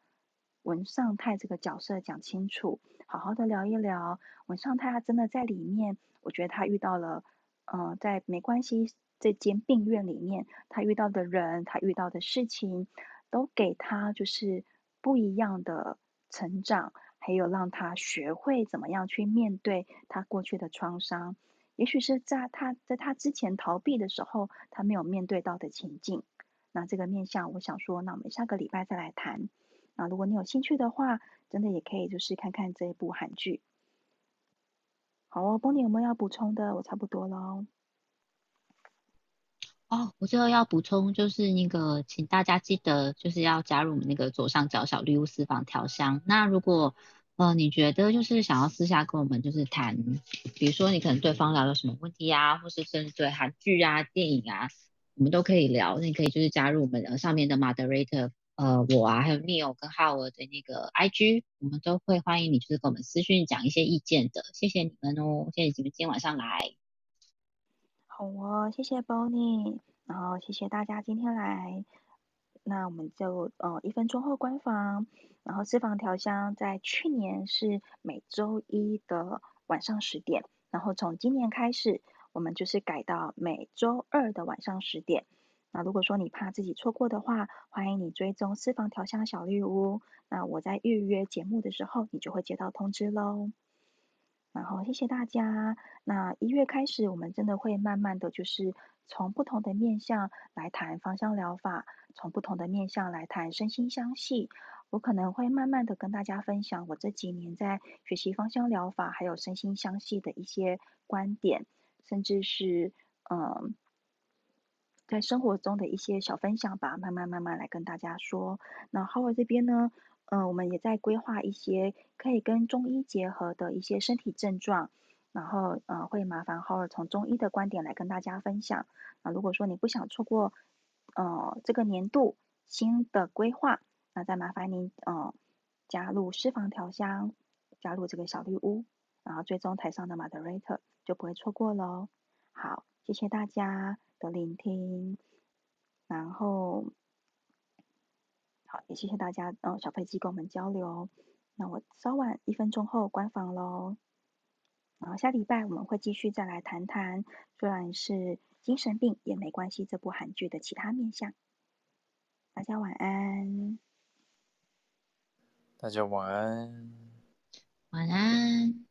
文尚泰这个角色讲清楚，好好的聊一聊文尚泰他真的在里面，我觉得他遇到了呃在没关系这间病院里面，他遇到的人，他遇到的事情，都给他就是不一样的成长，还有让他学会怎么样去面对他过去的创伤。也许是在他在他之前逃避的时候，他没有面对到的情境。那这个面向，我想说，那我们下个礼拜再来谈。那如果你有兴趣的话，真的也可以就是看看这一部韩剧。好哦，Bonnie有没有要补充的？我差不多了。哦，我最后要补充就是那个，请大家记得就是要加入我们那个左上角小绿屋私房调香。那如果呃你觉得就是想要私下跟我们就是谈，比如说你可能对芳疗有什么问题啊，或是甚至对韩剧啊、电影啊，我们都可以聊。那你可以就是加入我们、呃、上面的 moderator， 呃我啊还有 Neil 跟 Howard 的那个 I G， 我们都会欢迎你就是跟我们私讯讲一些意见的。谢谢你们哦，谢谢你们今天晚上来。好哦，谢谢 Bonnie， 然后谢谢大家今天来，那我们就呃一分钟后关房，然后私房调香在去年是每周一的晚上十点，然后从今年开始我们就是改到每周二的晚上十点。那如果说你怕自己错过的话，欢迎你追踪私房调香小绿屋，那我在预约节目的时候，你就会接到通知咯。然后谢谢大家，那一月开始我们真的会慢慢的就是从不同的面向来谈芳香疗法，从不同的面向来谈身心相系。我可能会慢慢的跟大家分享我这几年在学习芳香疗法还有身心相系的一些观点，甚至是嗯在生活中的一些小分享吧，慢慢慢慢来跟大家说。那 Howard 这边呢，呃，我们也在规划一些可以跟中医结合的一些身体症状，然后呃会麻烦 Howard 从中医的观点来跟大家分享。那如果说你不想错过呃这个年度新的规划，那再麻烦您呃加入私房调香，加入这个小绿屋，然后追踪台上的 moderator 就不会错过咯。好，谢谢大家的聆听，然后。好，也谢谢大家，呃，小飞机跟我们交流。那我稍晚一分钟后关房喽。然后下礼拜我们会继续再来谈谈，虽然是精神病也没关系这部韩剧的其他面向。大家晚安。大家晚安。晚安。